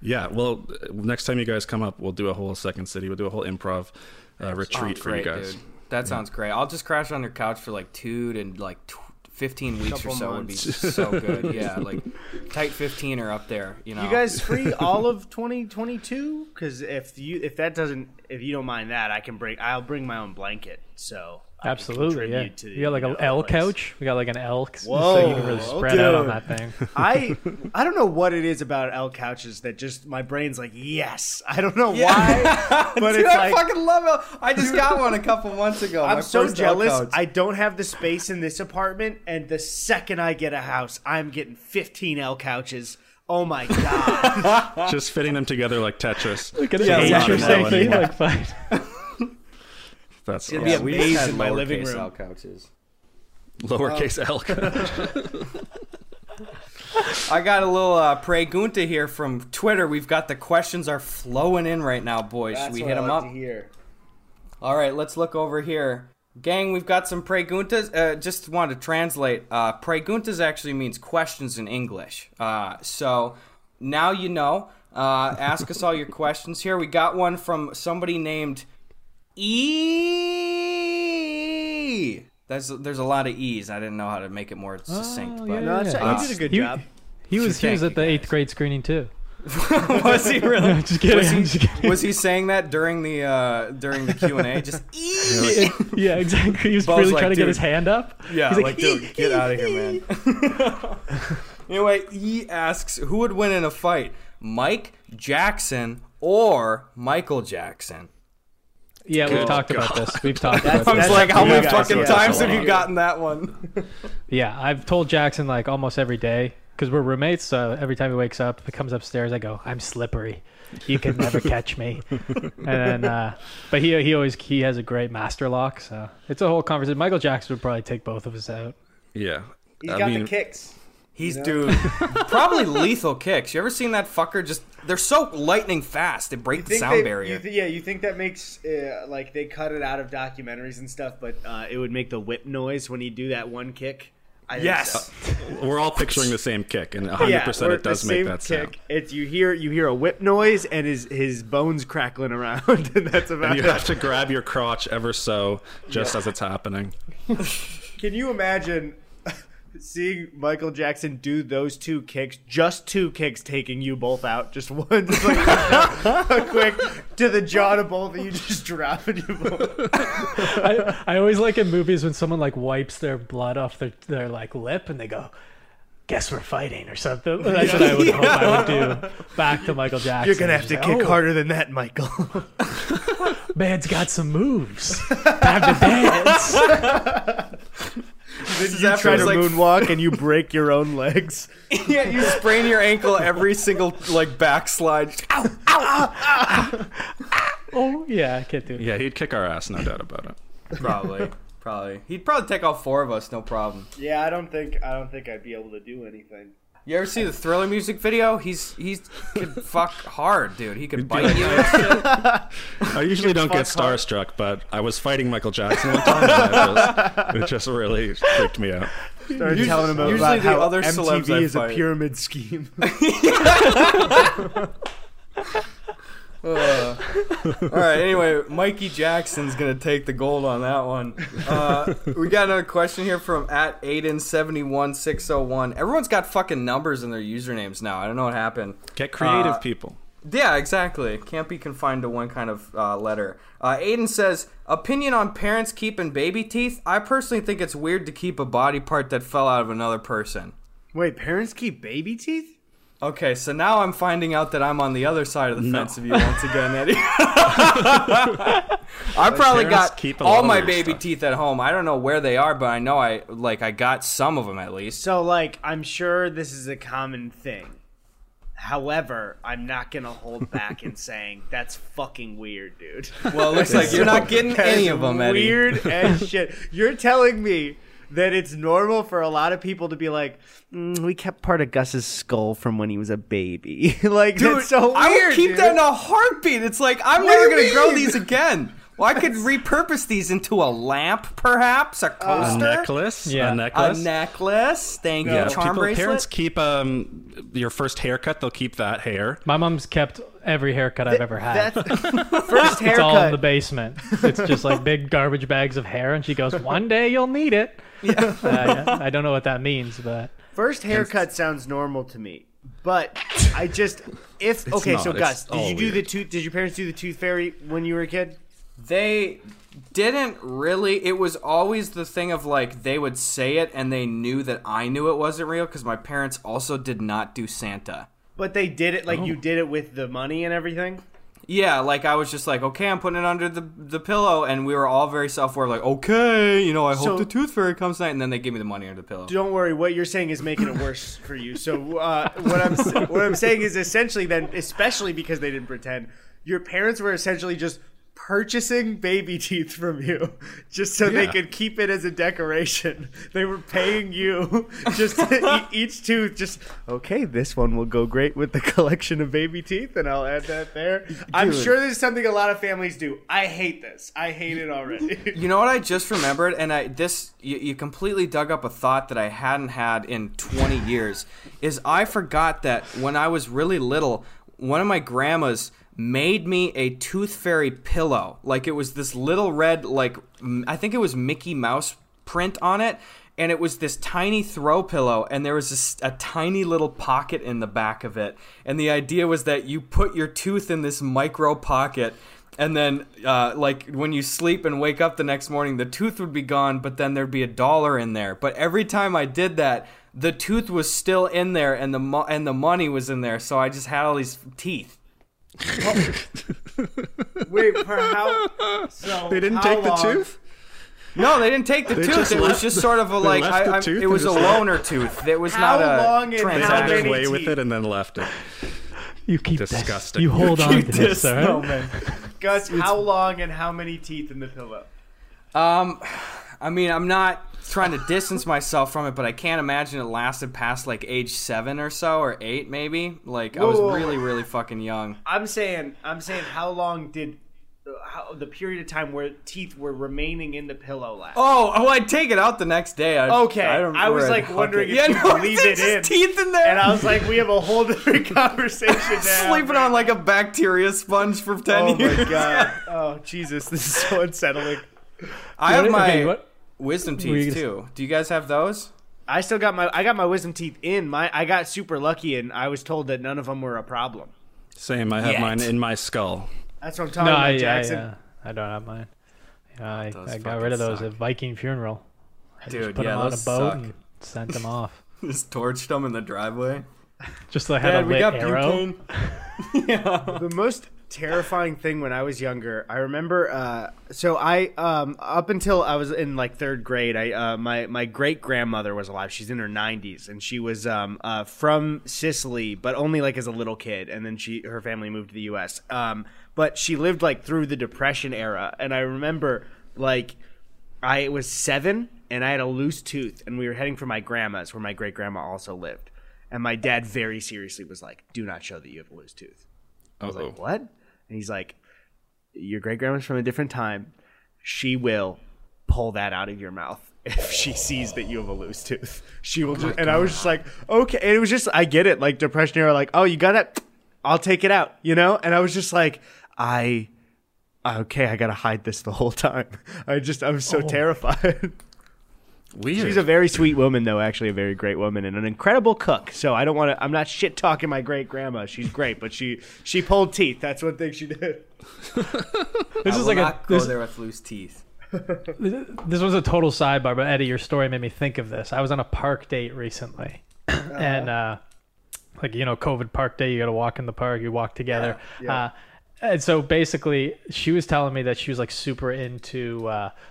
Yeah. Well, next time you guys come up, we'll do a whole Second City. We'll do a whole improv retreat for you guys. Dude. That sounds great. I'll just crash on your couch for like 15 weeks Couple or so months. Would be so good. Yeah, like tight 15 or up there. You know, you guys free all of 2022? Because if you don't mind that, I'll bring my own blanket. So absolutely, yeah. You got like an L couch. We got like an L, so you can really spread out on that thing. I don't know what it is about L couches that just my brain's like yes. I don't know why, but dude, it's I fucking love L. I just got one a couple months ago. I'm so jealous. I don't have the space in this apartment, and the second I get a house, I'm getting 15 L couches. Oh my god! Just fitting them together like Tetris. Look at it. Yeah, that's awesome. Yeah, we just had my living room L couches. Lowercase L couch. I got a little pregunta here from Twitter. We've got the questions are flowing in right now, boys. Should we hit them up? All right, let's look over here. Gang, we've got some preguntas. Just wanted to translate. Preguntas actually means questions in English. So now you know. Ask us all your questions here. We got one from somebody named... There's a lot of E's. I didn't know how to make it more succinct. But you did a good job. He was at the 8th grade screening too. Was he really? No, just kidding. Was he saying that during the Q&A? Just E. Yeah, exactly. He was really trying to get his hand up. Yeah, he's like dude, get out of here, man. Anyway, he asks, who would win in a fight, Mike Jackson or Michael Jackson? Yeah, we've talked about this. We've talked about this. I was like, how many fucking times have you gotten that one? Yeah, I've told Jackson like almost every day because we're roommates. So every time he wakes up, he comes upstairs. I go, I'm slippery. You can never catch me. And then, but he has a great master lock. So it's a whole conversation. Michael Jackson would probably take both of us out. Yeah, I mean, the kicks. He's probably lethal kicks. You ever seen that fucker? Just they're so lightning fast they break the sound barrier. You think that makes like they cut it out of documentaries and stuff, but it would make the whip noise when you do that one kick. Yes, we're all picturing the same kick, and 100% it does make that sound. Kick. It's you hear a whip noise, and his bones crackling around, and that's about. And you have to grab your crotch ever so just as it's happening. Can you imagine? Seeing Michael Jackson do those two kicks, taking you both out, just one, just like a quick to the jaw to both, and you just dropping you both. I always like in movies when someone like wipes their blood off their like lip, and they go, "Guess we're fighting" or something. That's what I would hope I would do. Back to Michael Jackson. You're gonna have to kick harder than that, Michael. Man's got some moves. Time to dance. Then you try to moonwalk and you break your own legs. Yeah, you sprain your ankle every single like backslide. Ow, ow, ow, ow. Oh yeah, I can't do it. Yeah, he'd kick our ass, no doubt about it. Probably. He'd probably take all four of us, no problem. Yeah, I don't think I'd be able to do anything. You ever see the Thriller music video? He's could fuck hard, dude. He could bite you and shit. I usually don't get starstruck, but I was fighting Michael Jackson one time, and it just really freaked me out. Started telling him about how other MTV is a pyramid scheme. All right, anyway, Mikey Jackson's going to take the gold on that one. We got another question here from @Aiden71601. Everyone's got fucking numbers in their usernames now. I don't know what happened. Get creative, people. Yeah, exactly. Can't be confined to one kind of letter. Aiden says, opinion on parents keeping baby teeth? I personally think it's weird to keep a body part that fell out of another person. Wait, parents keep baby teeth? Okay, so now I'm finding out that I'm on the other side of the fence of you once again, Eddie. I probably got all my baby teeth at home. I don't know where they are, but I know I got some of them at least. So like I'm sure this is a common thing. However, I'm not going to hold back in saying that's fucking weird, dude. Well, it looks like you're not getting any of them, Eddie. Weird as shit. You're telling me that it's normal for a lot of people to be like, we kept part of Gus's skull from when he was a baby. Like, dude, that's so weird. I would keep that in a heartbeat. It's like, I'm never going to grow these again. Well, I could repurpose these into a lamp, perhaps a coaster, a necklace. Yeah, a necklace. Thank you. Charm bracelet. Parents keep your first haircut. They'll keep that hair. My mom's kept every haircut I've ever had. First haircut. It's all in the basement. It's just like big garbage bags of hair, and she goes, "One day you'll need it." Yeah. I don't know what that means, but first haircut sounds normal to me. But I just so Gus, did your parents do the tooth fairy when you were a kid? They didn't really. It was always the thing of like they would say it and they knew that I knew it wasn't real because my parents also did not do Santa. But they did it like you did it with the money and everything? Yeah, like I was just like, okay, I'm putting it under the pillow, and we were all very self-aware, like, okay, you know, I hope the tooth fairy comes tonight, and then they give me the money under the pillow. Don't worry, what you're saying is making it worse for you. So what I'm saying is essentially then, especially because they didn't pretend, your parents were essentially just purchasing baby teeth from you just so they could keep it as a decoration. They were paying you just to each tooth. Just okay, this one will go great with the collection of baby teeth, and I'll add that there. Dude. I'm sure there's something a lot of families do. I hate this. I hate it already. You know what I just remembered, and you completely dug up a thought that I hadn't had in 20 years. Is I forgot that when I was really little, one of my grandmas made me a tooth fairy pillow. Like it was this little red, like I think it was Mickey Mouse print on it, and it was this tiny throw pillow, and there was a tiny little pocket in the back of it, and the idea was that you put your tooth in this micro pocket, and then like when you sleep and wake up the next morning, the tooth would be gone, but then there'd be $1 in there. But every time I did that, the tooth was still in there, and the money was in there, so I just had all these teeth. Wait, for how? So they didn't take the tooth? No, they didn't take the tooth. It was just sort of a like it was a loner tooth. It was not a transaction. They had away with it and then left it. You keep disgusting. You hold on to this, sir. Gus, how long and how many teeth in the pillow? I mean, I'm not trying to distance myself from it, but I can't imagine it lasted past like age 7 or so, or 8 maybe. Like I was really, really fucking young. I'm saying, how long did the period of time where teeth were remaining in the pillow last? Oh, I'd take it out the next day. I was like wondering if you leave it in. Teeth in there, and I was like, we have a whole different conversation now. Sleeping on like a bacteria sponge for 10 years. Oh my god. Oh Jesus, this is so unsettling. I have my wisdom teeth too. Do you guys have those? I still got my. I got my wisdom teeth in. I got super lucky, and I was told that none of them were a problem. Same. I have mine in my skull. That's what I'm talking about, Jackson. Yeah. I don't have mine. I got rid of those at Viking funeral. Dude, put them on a boat and sent them off. Just torched them in the driveway. Just like had a lit arrow. Yeah. The most terrifying thing when I was younger, I remember so I up until I was in like 3rd grade, my great grandmother was alive. She's in her 90s, and she was from Sicily, but only like as a little kid, and then her family moved to the US, but she lived like through the Depression era. And I remember like I was 7 and I had a loose tooth, and we were heading for my grandma's, where my great grandma also lived, and my dad very seriously was like, do not show that you have a loose tooth. I was like, what? And he's like, your great grandma's from a different time. She will pull that out of your mouth if she sees that you have a loose tooth. She will just, and I was just like, okay. And it was just, I get it. Like Depression era, like, oh, you got it. I'll take it out, you know? And I was just like, I got to hide this the whole time. I'm so terrified. Weird. She's a very sweet woman, though, actually a very great woman, and an incredible cook. So I'm not shit talking my great grandma. She's great, but she pulled teeth. That's one thing she did. Go there with loose teeth. This was a total sidebar, but Eddie, your story made me think of this. I was on a park date recently, and like you know, COVID park day, you got to walk in the park, you walk together, and so basically, she was telling me that she was like super into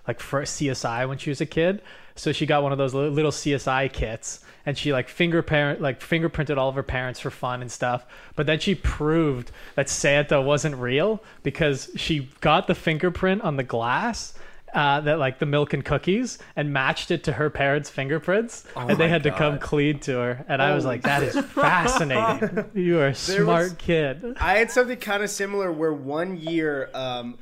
like for CSI when she was a kid. So she got one of those little CSI kits, and she like fingerprinted all of her parents for fun and stuff. But then she proved that Santa wasn't real because she got the fingerprint on the glass that like the milk and cookies and matched it to her parents' fingerprints, and they had to come clean to her. And I was like, that is fascinating. You are a smart kid. I had something kind of similar where one year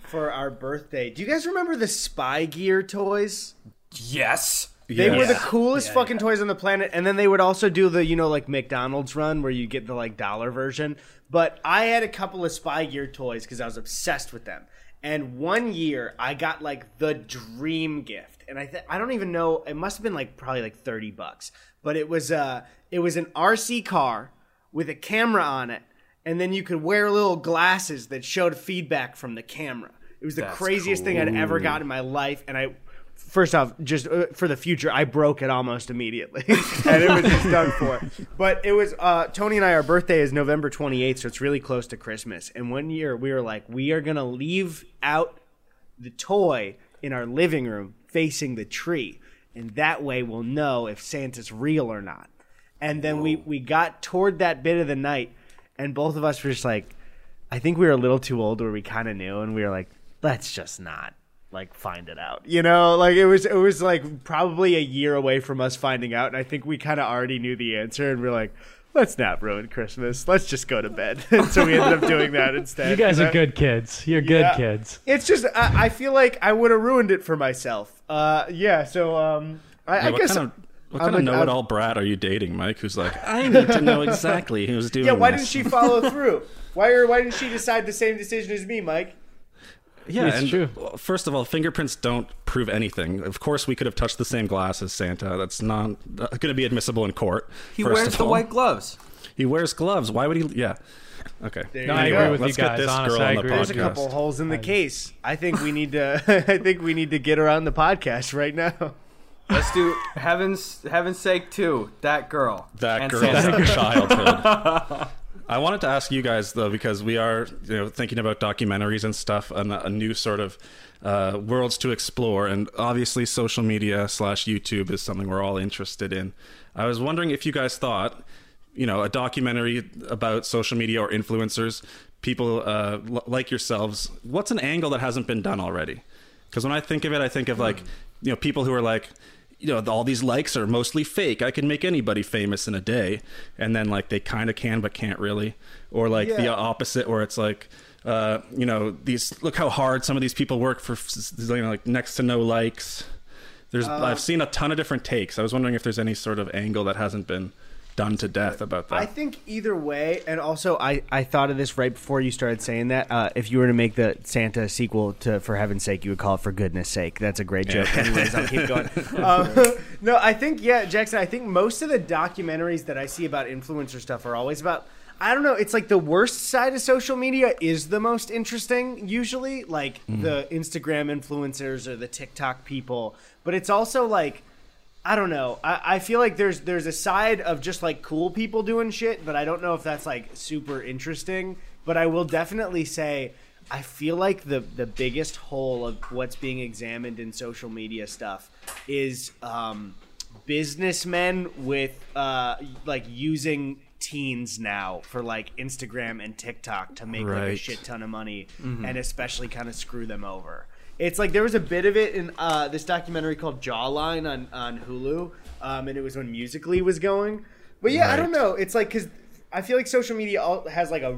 for our birthday, do you guys remember the Spy Gear toys? Yes. They were the coolest fucking toys on the planet. And then they would also do the, you know, like McDonald's run where you get the like dollar version. But I had a couple of Spy Gear toys because I was obsessed with them. And one year I got like the dream gift. And I don't even know. It must have been like probably like $30. But it was an RC car with a camera on it. And then you could wear little glasses that showed feedback from the camera. It was the craziest thing I'd ever gotten in my life. And I... First off, just for the future, I broke it almost immediately, and it was just done for. But it was Tony and I, our birthday is November 28th, so it's really close to Christmas. And one year we were like, we are going to leave out the toy in our living room facing the tree, and that way we'll know if Santa's real or not. And then we got toward that bit of the night, and both of us were just like, I think we were a little too old where we kind of knew, and we were like, let's just not. Like find it out, you know, like it was like probably a year away from us finding out. And I think we kind of already knew the answer and we're like, let's not ruin Christmas. Let's just go to bed. So we ended up doing that instead. You guys are good kids. You're good kids. It's just, I feel like I would have ruined it for myself. So I guess. What kind of know-it-all brat are you dating, Mike? Who's like, I need to know exactly who's doing this. Yeah. Why didn't she follow through? Why didn't she decide the same decision as me, Mike? Yeah, it's true. First of all, fingerprints don't prove anything. Of course, we could have touched the same glass as Santa. That's not going to be admissible in court. He wears the white gloves. He wears gloves. Why would he? Yeah. Okay. No, I agree with you guys. There's a couple holes in the case. I think we need to. I think we need to get her on the podcast right now. Let's do Heaven's Sake 2. That girl. That girl's childhood. I wanted to ask you guys, though, because we are thinking about documentaries and stuff and a new sort of worlds to explore. And obviously, social media / YouTube is something we're all interested in. I was wondering if you guys thought, a documentary about social media or influencers, people like yourselves, what's an angle that hasn't been done already? Because when I think of it, I think of like, people who are like, all these likes are mostly fake. I can make anybody famous in a day. And then like they kind of can, but can't really. Or like the opposite where it's like, look how hard some of these people work for, like next to no likes. I've seen a ton of different takes. I was wondering if there's any sort of angle that hasn't been done to death about that. I think either way. And also I thought of this right before you started saying that. If you were to make the Santa sequel to For Heaven's Sake, you would call it For Goodness Sake. That's a great joke. Anyways, I'll keep going. No, I think, Jackson, I think most of the documentaries that I see about influencer stuff are always about, I don't know. It's like the worst side of social media is the most interesting usually, like the Instagram influencers or the TikTok people, but it's also like, I don't know. I feel like there's a side of just like cool people doing shit, but I don't know if that's like super interesting. But I will definitely say I feel like the biggest hole of what's being examined in social media stuff is businessmen with like using teens now for like Instagram and TikTok to make like a shit ton of money and especially kind of screw them over. It's like there was a bit of it in this documentary called Jawline on Hulu, and it was when Musical.ly was going. But I don't know. It's like because I feel like social media has like a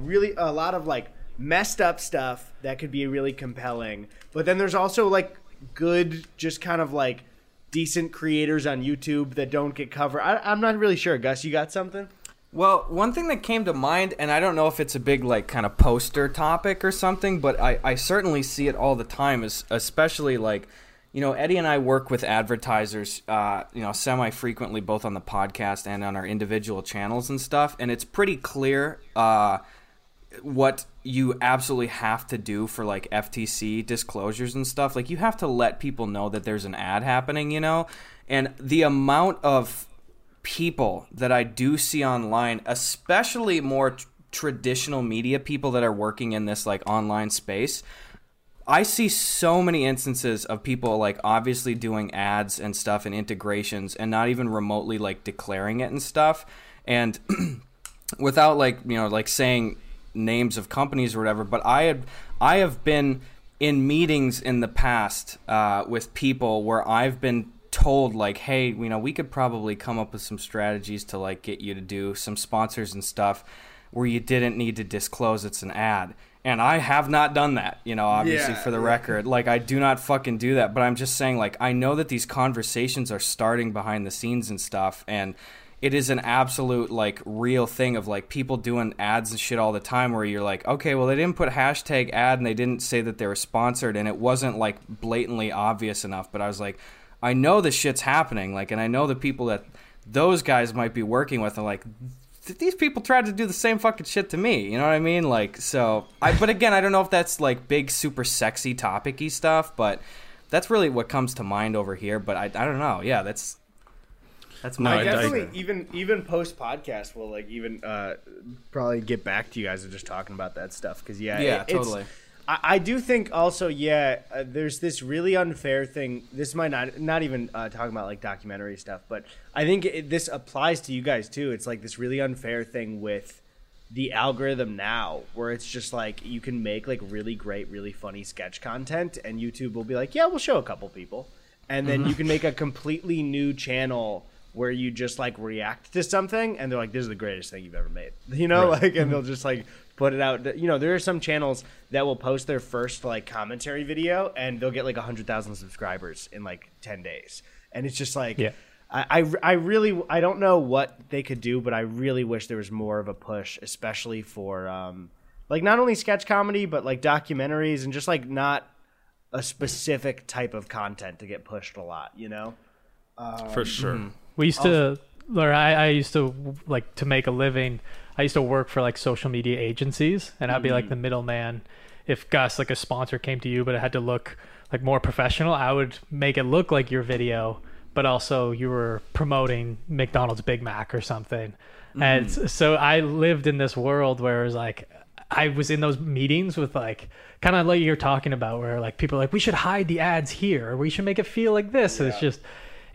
lot of like messed up stuff that could be really compelling. But then there's also like good, just kind of like decent creators on YouTube that don't get covered. I'm not really sure. Gus, you got something? Well, one thing that came to mind, and I don't know if it's a big, like, kind of poster topic or something, but I certainly see it all the time, especially, like, Eddy and I work with advertisers, semi-frequently, both on the podcast and on our individual channels and stuff, and it's pretty clear what you absolutely have to do for, like, FTC disclosures and stuff. Like, you have to let people know that there's an ad happening, and the amount of people that I do see online, especially more traditional media people that are working in this like online space, I see so many instances of people like obviously doing ads and stuff and integrations and not even remotely like declaring it and stuff. And without like, like saying names of companies or whatever, but I have been in meetings in the past with people where I've been told, like, hey, you know, we could probably come up with some strategies to, like, get you to do some sponsors and stuff where you didn't need to disclose it's an ad. And I have not done that, you know, obviously, for the record. Like, I do not fucking do that. But I'm just saying, like, I know that these conversations are starting behind the scenes and stuff. And it is an absolute, like, real thing of, like, people doing ads and shit all the time where you're like, okay, well, they didn't put hashtag ad and they didn't say that they were sponsored. And it wasn't, like, blatantly obvious enough. But I was like, I know this shit's happening. Like, and I know the people that those guys might be working with are like, these people tried to do the same fucking shit to me. You know what I mean? Like, so but again, I don't know if that's like big, super sexy topic-y stuff, but that's really what comes to mind over here. But I don't know. Yeah. That's my idea. Definitely even post podcast, we'll like even, probably get back to you guys just talking about that stuff. Cause totally. I do think also, there's this really unfair thing. This might not even talking about like documentary stuff, but I think this applies to you guys too. It's like this really unfair thing with the algorithm now where it's just like you can make like really great, really funny sketch content and YouTube will be like, yeah, we'll show a couple people. And then you can make a completely new channel where you just like react to something and they're like, this is the greatest thing you've ever made, you know, right. Like, and they'll just like put it out. You know, there are some channels that will post their first like commentary video and they'll get like 100,000 subscribers in like 10 days. And it's just like, I don't know what they could do, but I really wish there was more of a push, especially for like not only sketch comedy, but like documentaries and just like not a specific type of content to get pushed a lot, you know? For sure. We used to, or I used to like to make a living. I used to work for like social media agencies and I'd be like the middleman. If Gus, like a sponsor came to you, but it had to look like more professional, I would make it look like your video, but also you were promoting McDonald's Big Mac or something. And so I lived in this world where it was like, I was in those meetings with like kind of like you're talking about where like people are like, we should hide the ads here. Or we should make it feel like this. Yeah. And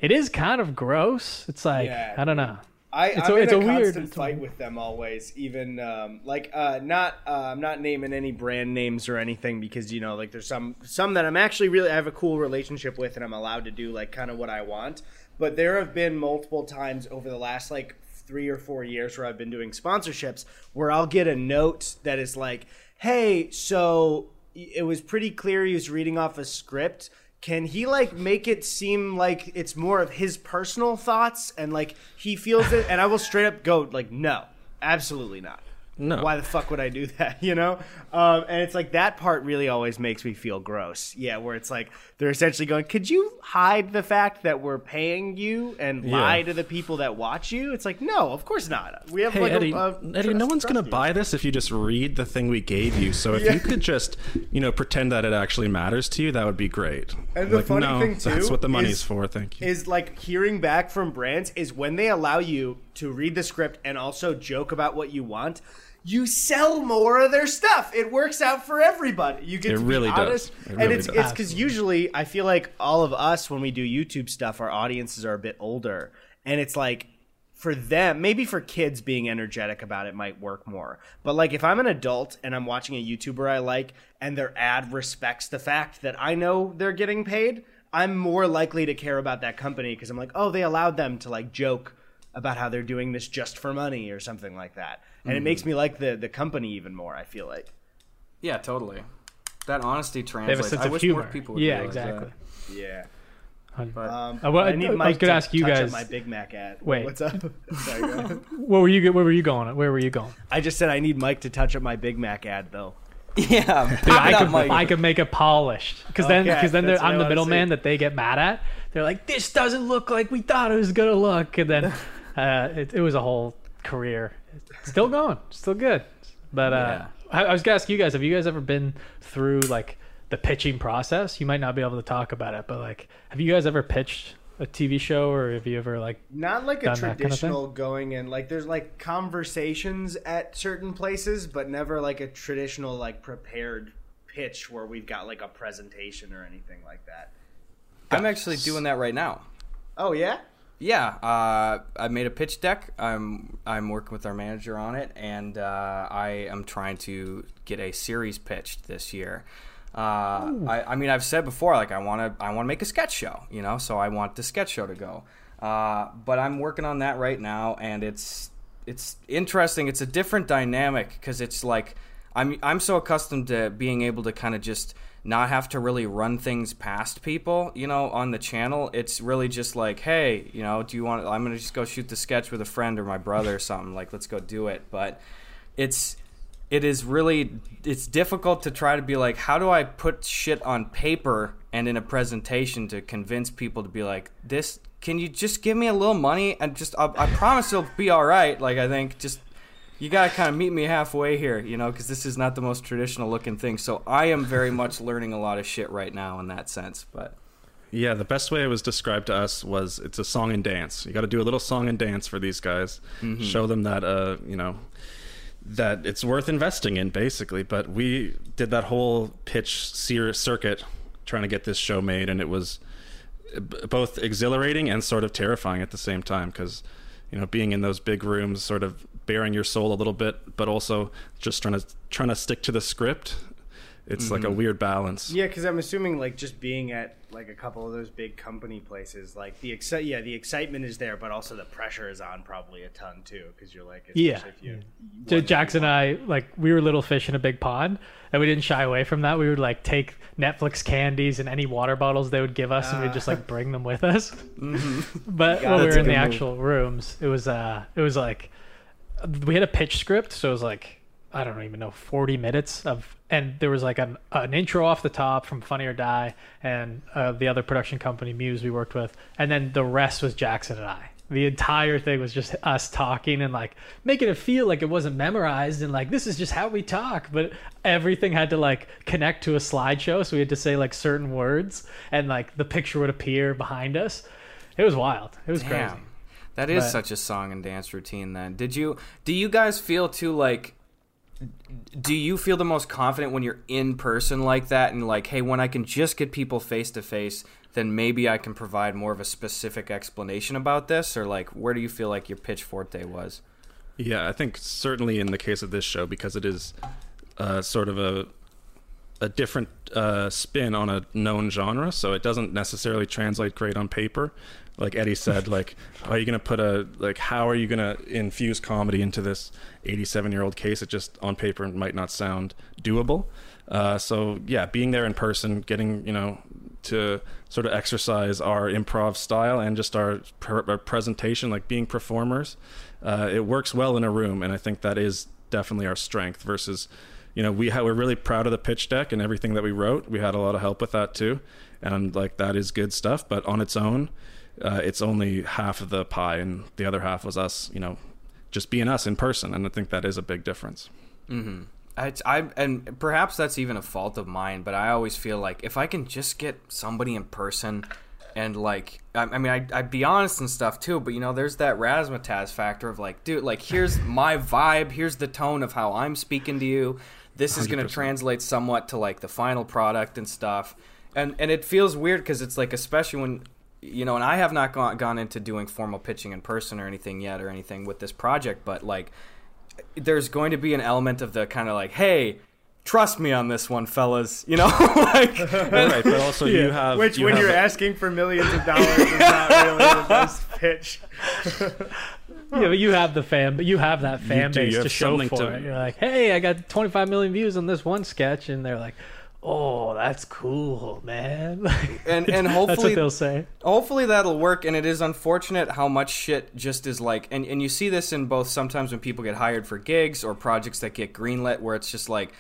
it is kind of gross. It's like, I don't know. I'm in a constant fight with them always, even I'm not naming any brand names or anything because, you know, like there's some that I'm actually really, I have a cool relationship with and I'm allowed to do like kind of what I want. But there have been multiple times over the last like 3 or 4 years where I've been doing sponsorships where I'll get a note that is like, hey, so it was pretty clear he was reading off a script. Can he like make it seem like it's more of his personal thoughts and like he feels it? And I will straight up go like, no, absolutely not. No. Why the fuck would I do that? You know? And it's like that part really always makes me feel gross. Yeah. Where it's like, they're essentially going, could you hide the fact that we're paying you and lie to the people that watch you? It's like, no, of course not. We have Eddy, no one's going to buy this if you just read the thing we gave you. So if you could just, you know, pretend that it actually matters to you, that would be great. And the funny thing too, that's what the money's for. Thank you. Is like hearing back from brands is when they allow you to read the script and also joke about what you want. You sell more of their stuff. It works out for everybody. You get it to really be honest. Does. It and really it's because usually I feel like all of us, when we do YouTube stuff, our audiences are a bit older. And it's like for them, maybe for kids being energetic about it might work more. But like if I'm an adult and I'm watching a YouTuber I like and their ad respects the fact that I know they're getting paid, I'm more likely to care about that company because I'm like, oh, they allowed them to like joke about how they're doing this just for money or something like that. And it makes me like the company even more, I feel like. Yeah, totally. That honesty translates. They have a sense of humor. More people would realize exactly. That. Yeah. But, I could ask you guys. My Big Mac ad. Wait. What's up? Sorry, go ahead. Where were you going? I just said I need Mike to touch up my Big Mac ad, though. Yeah. Dude, I could make it polished. Because then I'm the middleman that they get mad at. They're like, this doesn't look like we thought it was going to look. And then it was a whole career. Still going, still good. But I was gonna ask you guys, have you guys ever been through like the pitching process? You might not be able to talk about it, but like have you guys ever pitched a TV show or have you ever like not like a traditional kind of going in like there's like conversations at certain places but never like a traditional like prepared pitch where we've got like a presentation or anything like that? I'm actually doing that right now. Oh yeah? Yeah, I made a pitch deck. I'm working with our manager on it, and I am trying to get a series pitched this year. I mean, I've said before, like, I want to make a sketch show, you know, so I want the sketch show to go. But I'm working on that right now, and it's interesting. It's a different dynamic because it's like I'm so accustomed to being able to kind of just not have to really run things past people, you know, on the channel. It's really just like, hey, you know, do you want? I'm gonna just go shoot the sketch with a friend or my brother or something. Like, let's go do it. But it's difficult to try to be like, how do I put shit on paper and in a presentation to convince people to be like, this, can you just give me a little money and just, I promise it'll be all right. Like, I think just, you got to kind of meet me halfway here, you know, because this is not the most traditional looking thing. So I am very much learning a lot of shit right now in that sense, but. Yeah, the best way it was described to us was it's a song and dance. You got to do a little song and dance for these guys. Mm-hmm. Show them that, you know, that it's worth investing in, basically. But we did that whole pitch circuit trying to get this show made, and it was both exhilarating and sort of terrifying at the same time, because, you know, being in those big rooms, sort of bearing your soul a little bit, but also just trying to stick to the script. It's mm-hmm. like a weird balance. Yeah, because I'm assuming, like, just being at like a couple of those big company places, like the excitement is there, but also the pressure is on probably a ton too, because you're like, yeah. If you so Jackson and I, like, we were little fish in a big pond, and we didn't shy away from that. We would like take Netflix candies and any water bottles they would give us, and we'd just like bring them with us. Mm-hmm. But when we were in the actual rooms, it was like we had a pitch script, so it was like, I don't even know, 40 minutes of, and there was like an intro off the top from Funny or Die and the other production company, Muse, we worked with. And then the rest was Jackson and I. The entire thing was just us talking and like making it feel like it wasn't memorized and like, this is just how we talk. But everything had to like connect to a slideshow. So we had to say like certain words and like the picture would appear behind us. It was wild. It was crazy. That is such a song and dance routine then. Do you guys feel too like, do you feel the most confident when you're in person like that and like, hey, when I can just get people face to face, then maybe I can provide more of a specific explanation about this? Or like, where do you feel like your pitch forte was? Yeah, I think certainly in the case of this show, because it is sort of a different spin on a known genre, so it doesn't necessarily translate great on paper. Like Eddy said, like, how are you going to infuse comedy into this 87-year-old case? It just, on paper, might not sound doable. So, yeah, being there in person, getting, you know, to sort of exercise our improv style and just our presentation, like being performers, it works well in a room. And I think that is definitely our strength versus, you know, we're really proud of the pitch deck and everything that we wrote. We had a lot of help with that, too. And, like, that is good stuff. But on its own, it's only half of the pie, and the other half was us, you know, just being us in person. And I think that is a big difference. Mm-hmm. And perhaps that's even a fault of mine, but I always feel like if I can just get somebody in person and like, I'd be honest and stuff too, but you know, there's that razzmatazz factor of like, dude, like, here's my vibe. Here's the tone of how I'm speaking to you. This is going to translate somewhat to like the final product and stuff. And it feels weird because it's like, especially when, you know, and I have not gone into doing formal pitching in person or anything yet or anything with this project, but like there's going to be an element of the kind of like, hey, trust me on this one, fellas, you know, like, right, but also you have, which you when have you're asking for millions of dollars is not really the best pitch. Yeah, but you have that fan base to show for it. You're like, hey, I got 25 million views on this one sketch, and they're like, oh, that's cool, man. and hopefully that's what they'll say. Hopefully that'll work. And it is unfortunate how much shit just is like, and you see this in both sometimes when people get hired for gigs or projects that get greenlit, where it's just like,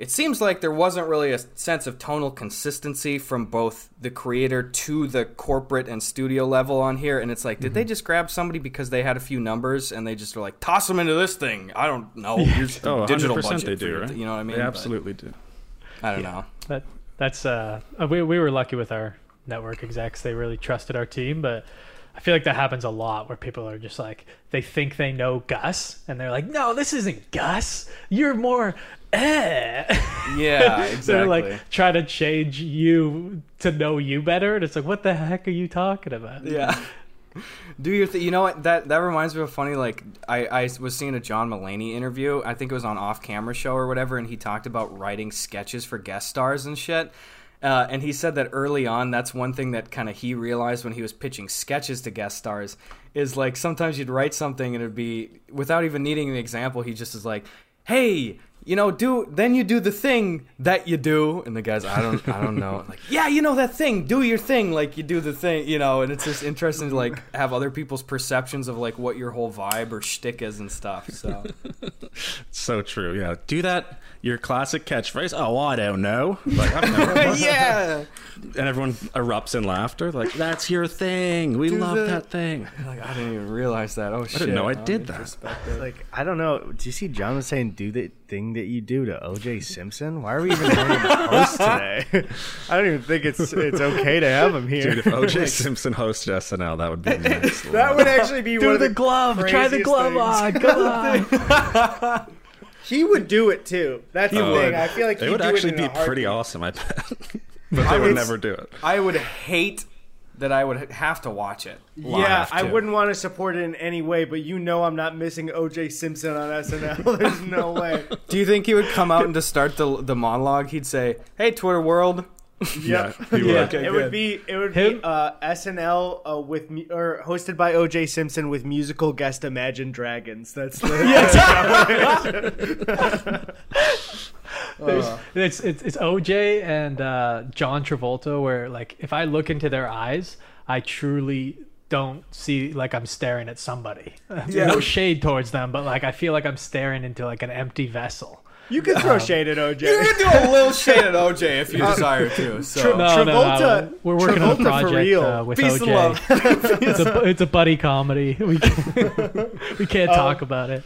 it seems like there wasn't really a sense of tonal consistency from both the creator to the corporate and studio level on here. And it's like, did they just grab somebody because they had a few numbers and they just were like, toss them into this thing? I don't know. Here's the digital budget. They do, right? You know what I mean? They absolutely do. I don't know. That's we were lucky with our network execs. They really trusted our team, but I feel like that happens a lot where people are just like, they think they know Gus and they're like, no, this isn't Gus. You're more Yeah, exactly. They're like trying to change you to know you better, and it's like, what the heck are you talking about? Yeah. Do your thing. You know what? That reminds me of a funny, like, I was seeing a John Mulaney interview. I think it was on Off Camera Show or whatever, and he talked about writing sketches for guest stars and shit. And he said that early on, that's one thing that kind of he realized when he was pitching sketches to guest stars is, like, sometimes you'd write something and it'd be, without even needing an example, he just is like, hey, you know, you do the thing that you do. And the guy's, I don't know. Like, yeah, you know, that thing, do your thing. Like, you do the thing, you know, and it's just interesting to, like, have other people's perceptions of, like, what your whole vibe or shtick is and stuff. So, so true. Yeah. Do that. Your classic catchphrase. Oh, I don't know. Like, I've never yeah. And everyone erupts in laughter. Like, that's your thing. We love that thing. Like, I didn't even realize that. Oh, shit. I didn't know I did that. Like, I don't know. Do you see John was saying, do the thing that you do to OJ Simpson? Why are we even doing a host today? I don't even think it's okay to have him here. Dude, if OJ like, Simpson hosted SNL, that would be nice. That would actually be one of the glove. Try the glove on. Come on. He would do it too. That's the thing. I feel like he would actually be pretty awesome. I bet, but they would never do it. I would hate that. I would have to watch it. Yeah, I wouldn't want to support it in any way. But you know, I'm not missing OJ Simpson on SNL. There's no way. Do you think he would come out and to start the monologue? He'd say, "Hey, Twitter world." Yep. Yeah, he would. Yeah. Okay, it would be SNL or hosted by OJ Simpson with musical guest Imagine Dragons. That's the it's OJ and John Travolta, where, like, if I look into their eyes, I truly don't see, like, I'm staring at somebody. Yeah. No shade towards them, but, like, I feel like I'm staring into, like, an empty vessel. You can throw shade at OJ. You can do a little shade at OJ if you desire to. So. No. We're working on a project for real. With Peace OJ. And love. It's a buddy comedy. We can't talk about it.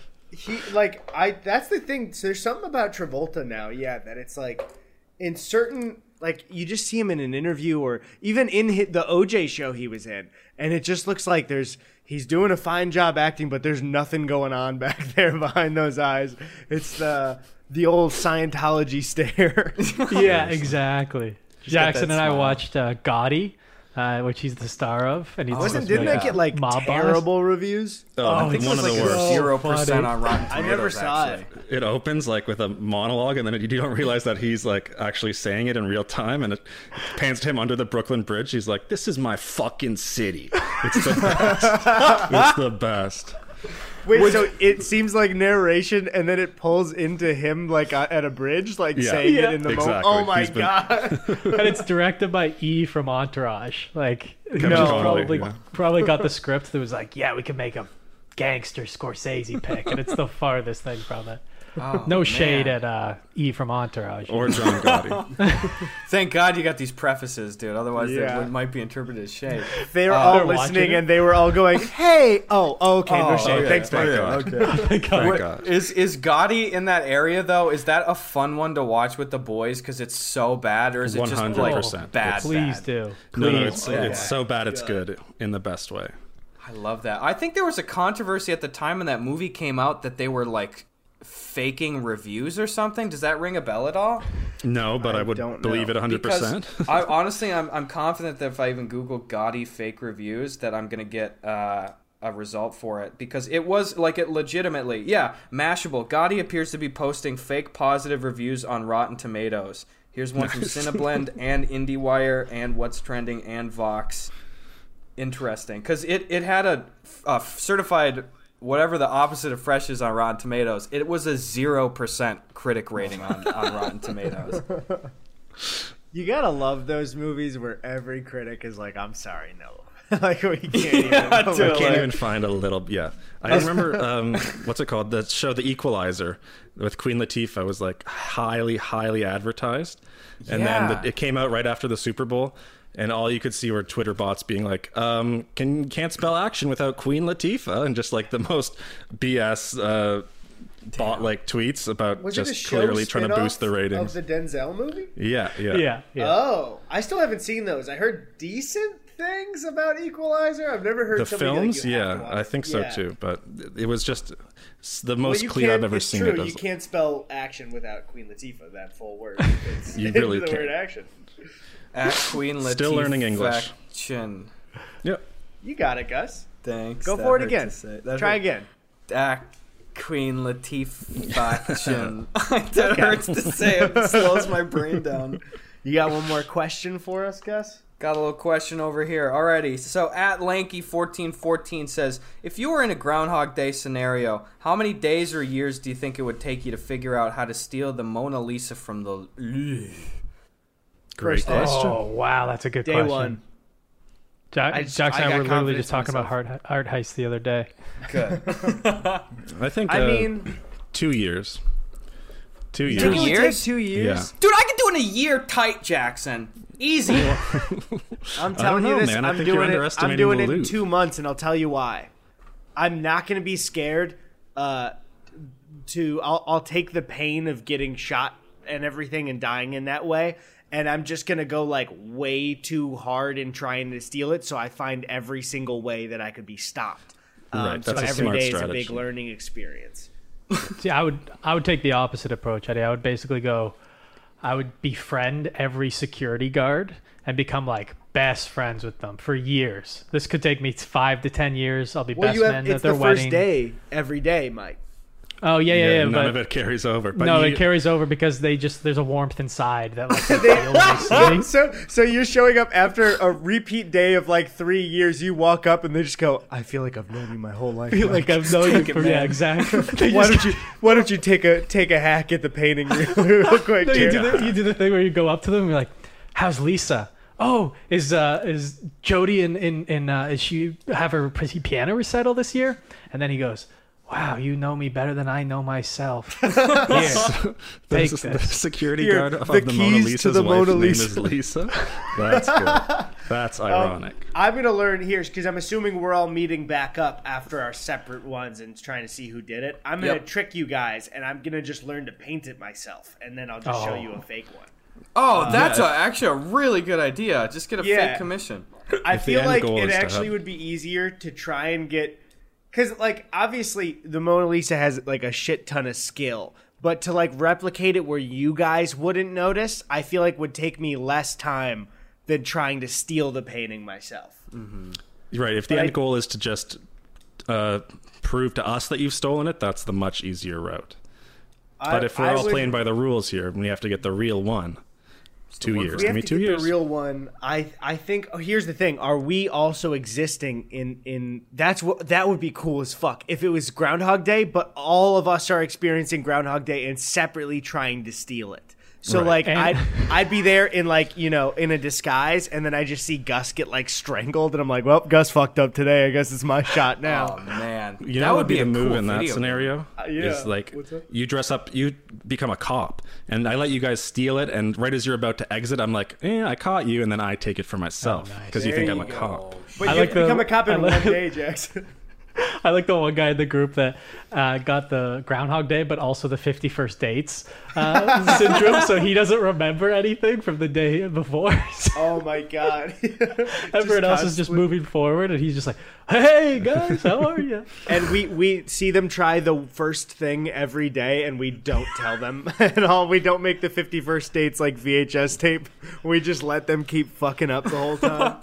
That's the thing. So there's something about Travolta now, yeah, that it's like in certain, like, you just see him in an interview or even in the OJ show he was in, and it just looks like he's doing a fine job acting, but there's nothing going on back there behind those eyes. It's the old Scientology stare. Yeah, exactly. Just Jackson and I watched Gotti, which he's the star of, and didn't that get like terrible reviews? I think one of the worst. 0% on Rotten Tomatoes. I never saw it. It opens like with a monologue, and then you don't realize that he's like actually saying it in real time, and it pans to him under the Brooklyn Bridge. He's like, "This is my fucking city. It's the best. It's the best." Wait, so it seems like narration, and then it pulls into him like at a bridge, like saying it in the moment. Oh my god! And it's directed by E from Entourage. Like, probably got the script that was like, yeah, we can make a gangster Scorsese pick, and it's the farthest thing from it. Oh, no shade at E from Entourage or John Gotti. Thank God you got these prefaces, dude. Otherwise, it might be interpreted as shade. They were all listening, and they were all going, "Hey, no shade. Okay. Thanks, Mike." Okay. Thank God. Is Gotti in that area though? Is that a fun one to watch with the boys because it's so bad, or is it 100%. Just like bad? Please do. No, it's so bad. It's good in the best way. I love that. I think there was a controversy at the time when that movie came out that they were like faking reviews or something. Does that ring a bell at all? No, but I would believe it 100%. Honestly, I'm confident that if I even Google Gotti fake reviews that I'm going to get a result for it, because it was like it legitimately. Yeah, Mashable. Gotti appears to be posting fake positive reviews on Rotten Tomatoes. Here's one from Cineblend and IndieWire and What's Trending and Vox. Interesting, because it had a certified... whatever the opposite of fresh is on Rotten Tomatoes, it was a 0% critic rating on Rotten Tomatoes. You gotta love those movies where every critic is like, "I'm sorry, no." Like, we can't even find a little. Yeah, I remember what's it called? The show, The Equalizer, with Queen Latifah was like highly, highly advertised, and then it came out right after the Super Bowl. And all you could see were Twitter bots being like, can't spell action without Queen Latifah, and just like the most BS bot-like tweets about just clearly trying to boost the ratings. Of the Denzel movie? Yeah. Oh, I still haven't seen those. I heard decent things about Equalizer. I've never heard the films. Like, I think so too. But it was just the most clean I've ever seen. True, you can't spell action without Queen Latifah. That full word. You really can't. The word action. At Queen Latifah. Still learning English. Yep. You got it, Gus. Thanks. Go for it again. Try again. Queen Latifah. That hurts to say. It slows my brain down. You got one more question for us, Gus? Got a little question over here. Alrighty. So, at Lanky1414 says, if you were in a Groundhog Day scenario, how many days or years do you think it would take you to figure out how to steal the Mona Lisa from the... Great question. Oh, wow. That's a good question. Day one. Jackson and I were literally just talking about art heists the other day. Good. I think, 2 years. 2 years. 2 years? 2 years? Yeah. Dude, I could do it in a year tight, Jackson. Easy. I'm telling you this. Man. I'm doing it in 2 months, and I'll tell you why. I'm not going to be scared. I'll take the pain of getting shot and everything and dying in that way. And I'm just going to go like way too hard in trying to steal it. So I find every single way that I could be stopped. Right. So every day is a big learning experience. See, I would take the opposite approach, Eddie. I would basically go, I would befriend every security guard and become like best friends with them for years. This could take me 5 to 10 years. I'll be best man at their wedding. It's the first day every day, Mike. Oh, yeah. None of it carries over. But no, it carries over because there's a warmth inside that like they So you're showing up after a repeat day of like 3 years. You walk up and they just go, I feel like I've known you my whole life. I feel like I've known you for yeah, exactly. Why don't you take a hack at the painting real quick? No, you do the thing where you go up to them and you're like, how's Lisa? Oh, is Jody is she have her piano recital this year? And then he goes, wow, you know me better than I know myself. Here, take this. The security guard of the Mona Lisa's wife's name is Lisa. That's cool. That's ironic. I'm going to learn here, because I'm assuming we're all meeting back up after our separate ones and trying to see who did it. I'm going to trick you guys, and I'm going to just learn to paint it myself, and then I'll just show you a fake one. Oh, that's actually a really good idea. Just get a fake commission. I feel like it actually would be easier to try and get... Because, like, obviously the Mona Lisa has, like, a shit ton of skill. But to, like, replicate it where you guys wouldn't notice, I feel like would take me less time than trying to steal the painting myself. Mm-hmm. Right. If the end goal is to just prove to us that you've stolen it, that's the much easier route. But if we're all playing by the rules here, we have to get the real one. 2 years. Give me 2 years. The real one. I think. Oh, here's the thing. Are we also existing in? That's what that would be cool as fuck if it was Groundhog Day, but all of us are experiencing Groundhog Day and separately trying to steal it. So right. Like I'd be there in like in a disguise, and then I just see Gus get like strangled, and I'm like, well, Gus fucked up today. I guess it's my shot now. Oh man, that would be a move cool in that scenario. Is like you dress up, you become a cop, and I let you guys steal it, and right as you're about to exit, I'm like, I caught you, and then I take it for myself because you think I'm a cop. But you become a cop in one day, Jackson. I like the one guy in the group that got the Groundhog Day, but also the 50 First Dates syndrome. So he doesn't remember anything from the day before. Oh, my God. Everyone else is just moving forward, and he's just like, hey, guys, how are you? And we see them try the first thing every day, and we don't tell them at all. We don't make the 50 First Dates like VHS tape. We just let them keep fucking up the whole time.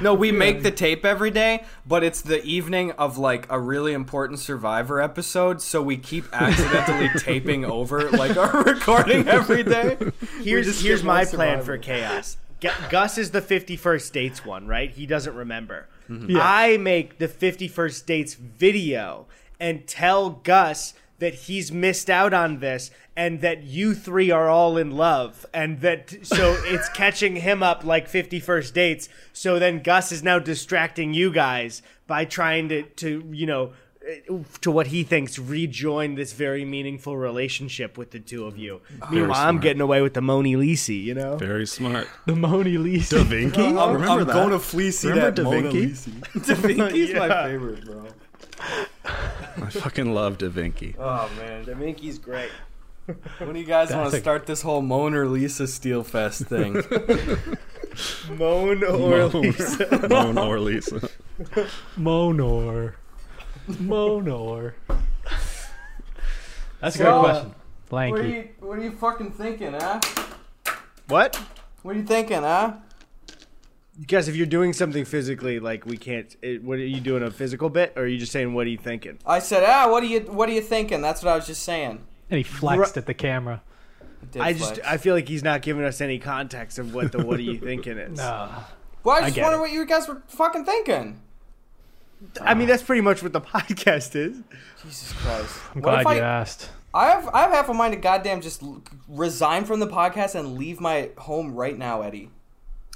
No, we make the tape every day, but it's the evening of like a really important Survivor episode, so we keep accidentally taping over like our recording every day. Here's my plan for chaos. Gus is the 50 First Dates one, right? He doesn't remember. Mm-hmm. Yeah. I make the 50 First Dates video and tell Gus that he's missed out on this and that you three are all in love and that so it's catching him up like 50 First Dates. So then Gus is now distracting you guys by trying to what he thinks rejoin this very meaningful relationship with the two of you. Meanwhile, I'm getting away with the Mona Lisa, Very smart. The Mona Lisa. Da Vinci? I'm going to fleece that Da Vinci. Da Vinci's my favorite, bro. I fucking love Da Vinci. Oh man, Da Vinci's great. When do you guys want to start this whole Mona Lisa Steel Fest thing? Mona or Lisa. Monor. That's a good question. Lanky. What are you fucking thinking, huh? What? What are you thinking, huh? Guess if you're doing something physically, like we can't. What are you doing, a physical bit, or are you just saying what are you thinking? I said, what are you thinking? That's what I was just saying. And he flexed at the camera. I feel like he's not giving us any context of what the what are you thinking is. No. Well, I just wonder what you guys were fucking thinking. I mean, that's pretty much what the podcast is. Jesus Christ! I'm glad you asked. I have half a mind to goddamn just resign from the podcast and leave my home right now, Eddie.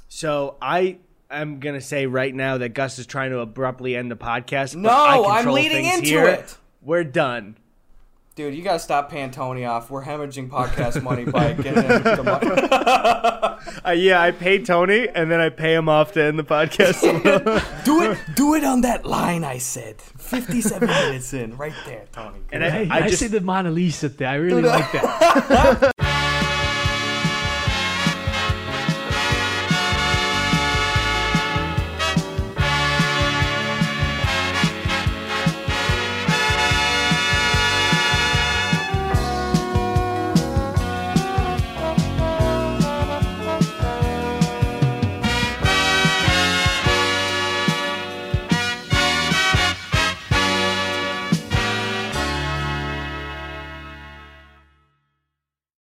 So I am going to say right now that Gus is trying to abruptly end the podcast. No, I'm leading into it. We're done. Dude, you got to stop paying Tony off. We're hemorrhaging podcast money by getting him the money. Yeah, I pay Tony, and then I pay him off to end the podcast. Do it on that line I said. 57 minutes in. Right there, Tony. And I see the Mona Lisa there. I really like that.